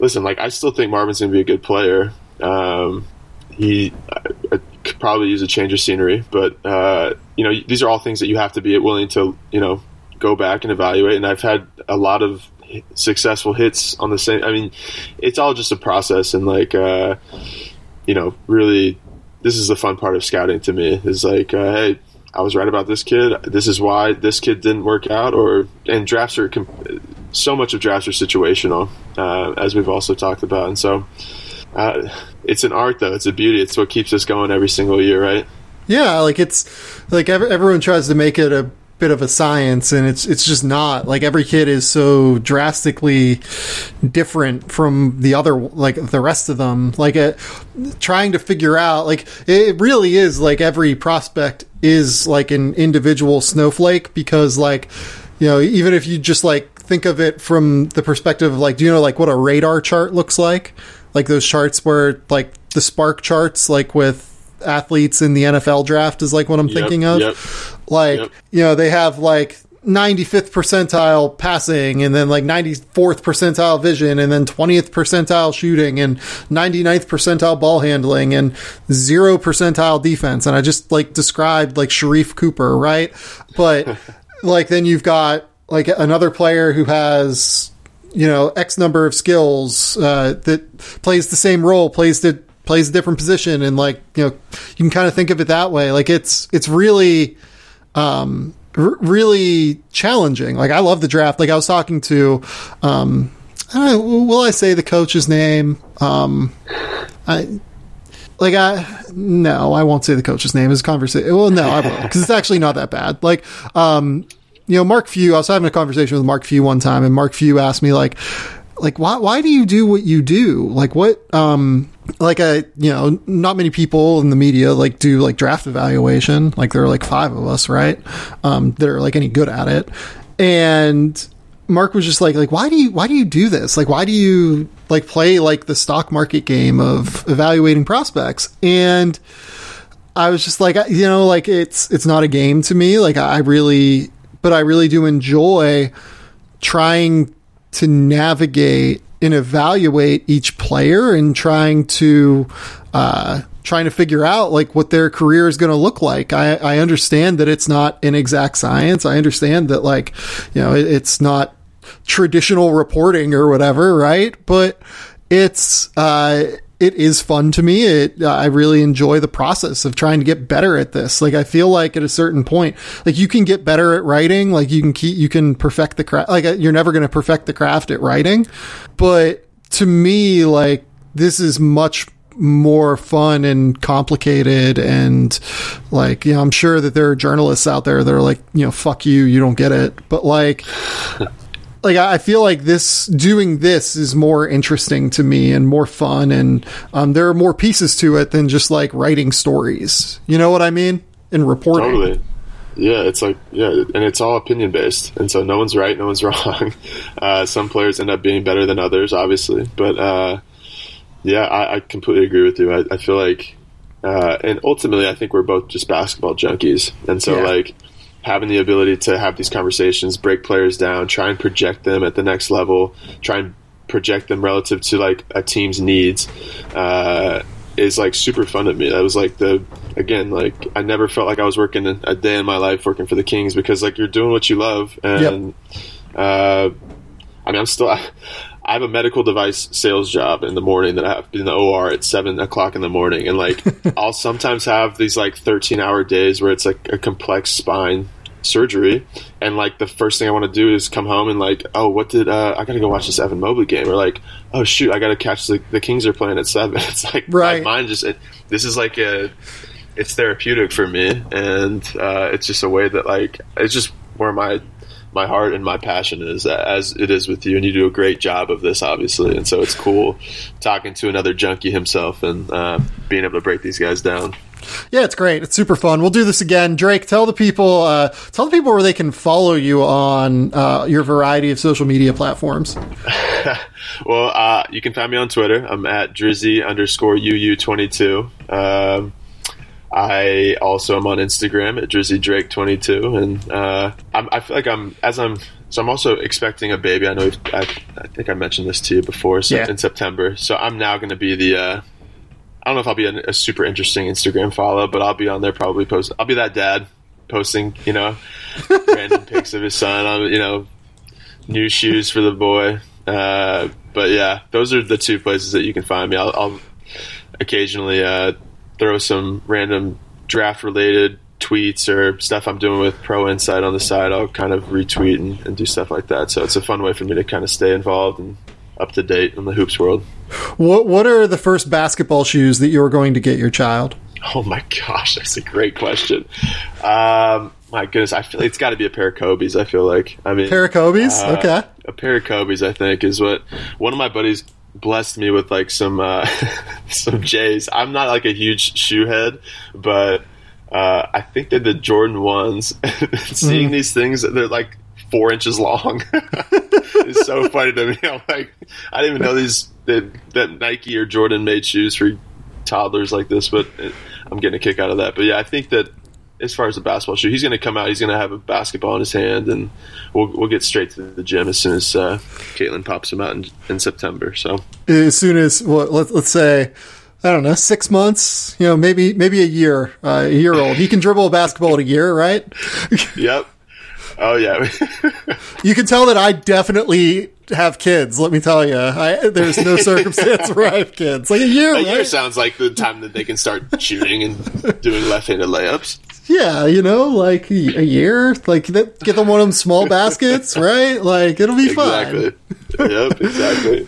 listen, like I still think Marvin's gonna be a good player. Um, he I, I could probably use a change of scenery, but uh, you know, these are all things that you have to be willing to, you know, go back and evaluate. And I've had a lot of successful hits on the same. I mean, it's all just a process, and like, uh, you know, really, this is the fun part of scouting to me. Is like, uh, hey, I was right about this kid. This is why this kid didn't work out. Or and drafts are. Comp- so much of drafts are situational, uh, as we've also talked about. And so uh, it's an art, though. It's a beauty. It's what keeps us going every single year, right? Yeah, like it's like every, everyone tries to make it a bit of a science, and it's it's just not. Like every kid is so drastically different from the other, like the rest of them. Like uh, trying to figure out, like it really is like every prospect is like an individual snowflake, because like, you know, even if you just like think of it from the perspective of like, do you know like what a radar chart looks like? Like those charts where like the spark charts, like with athletes in the N F L draft is like what I'm yep, thinking of. Yep, like, yep. You know, they have like ninety-fifth percentile passing, and then like ninety-fourth percentile vision, and then twentieth percentile shooting, and ninety-ninth percentile ball handling, and zero percentile defense. And I just like described like Sharif Cooper, right? But like then you've got like another player who has, you know, X number of skills uh, that plays the same role, plays the plays a different position, and like, you know, you can kind of think of it that way. Like it's it's really um r- really challenging. Like I love the draft. Like I was talking to um I don't know, will I say the coach's name? Um I like I no, I won't say the coach's name. It's a conversation. Well, no, I will, because it's actually not that bad. Like um you know, Mark Few, I was having a conversation with Mark Few one time, and Mark Few asked me like like why why do you do what you do? Like what um like I, you know, not many people in the media like do like draft evaluation. Like there are like five of us, right? Um, that are like any good at it. And Mark was just like, like, why do you, why do you do this? Like, why do you like play like the stock market game of evaluating prospects? And I was just like, you know, like it's, it's not a game to me. Like I really, but I really do enjoy trying to navigate and evaluate each player, and trying to uh, trying to figure out like what their career is going to look like. I, I understand that it's not an exact science. I understand that like, you know, it, it's not traditional reporting or whatever, right? But it's uh, it is fun to me. It I really enjoy the process of trying to get better at this. Like I feel like at a certain point, like you can get better at writing. Like you can keep you can perfect the craft. Like you're never going to perfect the craft at writing. But to me, like, this is much more fun and complicated. And like, you know, I'm sure that there are journalists out there that are like, you know, fuck you, you don't get it. But like, like, I feel like this doing this is more interesting to me and more fun. And um, there are more pieces to it than just like writing stories. You know what I mean? And reporting. Totally. Yeah, it's like, yeah, and it's all opinion based, and so no one's right, no one's wrong. Uh, some players end up being better than others, obviously, but uh, yeah, I, I completely agree with you. I, I feel like, uh, and ultimately, I think we're both just basketball junkies, and so yeah. Like having the ability to have these conversations, break players down, try and project them at the next level, try and project them relative to like a team's needs. Uh, is like super fun to me. That was like the, again, like I never felt like I was working a day in my life working for the Kings, because like you're doing what you love. And yep. uh, I mean, I'm still, I have a medical device sales job in the morning that I have in the O R at seven o'clock in the morning. And like, I'll sometimes have these like thirteen hour days where it's like a complex spine surgery, and like the first thing I want to do is come home and like, oh, what did uh I gotta go watch this Evan Mobley game, or like, oh shoot, I gotta catch the, the Kings are playing at seven. It's like right. My mind just it, this is like a it's therapeutic for me, and uh it's just a way that like it's just where my my heart and my passion is, as it is with you, and you do a great job of this, obviously, and so it's cool talking to another junkie himself and uh being able to break these guys down. Yeah, it's great. It's super fun. We'll do this again. Drake, tell the people uh, tell the people where they can follow you on uh, your variety of social media platforms. Well, uh, you can find me on Twitter. I'm at Drizzy underscore U U twenty-two. Um, I also am on Instagram at Drizzy Drake twenty-two. And uh, I'm, I feel like I'm, as I'm, so I'm also expecting a baby. I know we've, I, I think I mentioned this to you before, so yeah. In September. So I'm now going to be the, uh, I don't know if I'll be a, a super interesting Instagram follow, but I'll be on there probably post. I'll be that dad posting, you know, random pics of his son on, you know, new shoes for the boy. Uh, but yeah, those are the two places that you can find me. I'll, I'll occasionally uh, throw some random draft related tweets or stuff I'm doing with Pro Insight on the side, I'll kind of retweet and, and do stuff like that. So it's a fun way for me to kind of stay involved and up to date in the hoops world. What What are the first basketball shoes that you were going to get your child? Oh my gosh, that's a great question. Um, my goodness, I feel it's got to be a pair of Kobe's. I feel like I mean pair of Kobe's. Uh, okay, a pair of Kobe's. I think is what one of my buddies blessed me with, like some uh, some J's. I'm not like a huge shoe head, but uh, I think they're the Jordan ones. Seeing mm. these things, they're like four inches long. It's so funny to me. I'm like, I didn't even know these that, that Nike or Jordan made shoes for toddlers like this, but it, I'm getting a kick out of that. But yeah, I think that as far as the basketball shoe, he's going to come out, he's going to have a basketball in his hand, and we'll we'll get straight to the gym as soon as uh, Caitlin pops him out in, in September. So as soon as well, let's let's say, I don't know, six months, you know, maybe maybe a year, uh, a year old, he can dribble a basketball in a year, right? Yep. Oh yeah. You can tell that I definitely have kids. Let me tell you, I, there's no circumstance where I have kids. Like a year, a year right? Sounds like the time that they can start shooting and doing left-handed layups. Yeah, you know, like a year, like get them one of them small baskets, right? Like it'll be exactly. fun. Yep, exactly.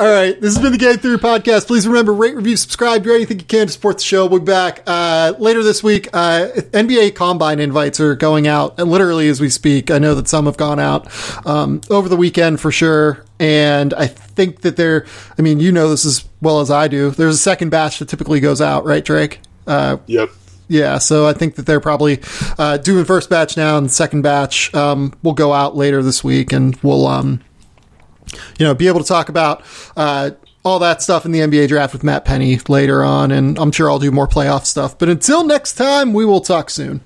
All right, this has been the Game Theory Podcast. Please remember, rate, review, subscribe, do anything you can to support the show. We'll be back uh, later this week. Uh, N B A Combine invites are going out, and literally as we speak. I know that some have gone out um, over the weekend for sure, and I think that they're, I mean, you know this as well as I do, there's a second batch that typically goes out, right, Drake? Uh, yep. Yeah, so I think that they're probably uh, doing first batch now, and the second batch um, will go out later this week, and we'll... Um, you know, be able to talk about uh, all that stuff in the N B A draft with Matt Penny later on, and I'm sure I'll do more playoff stuff. But until next time, we will talk soon.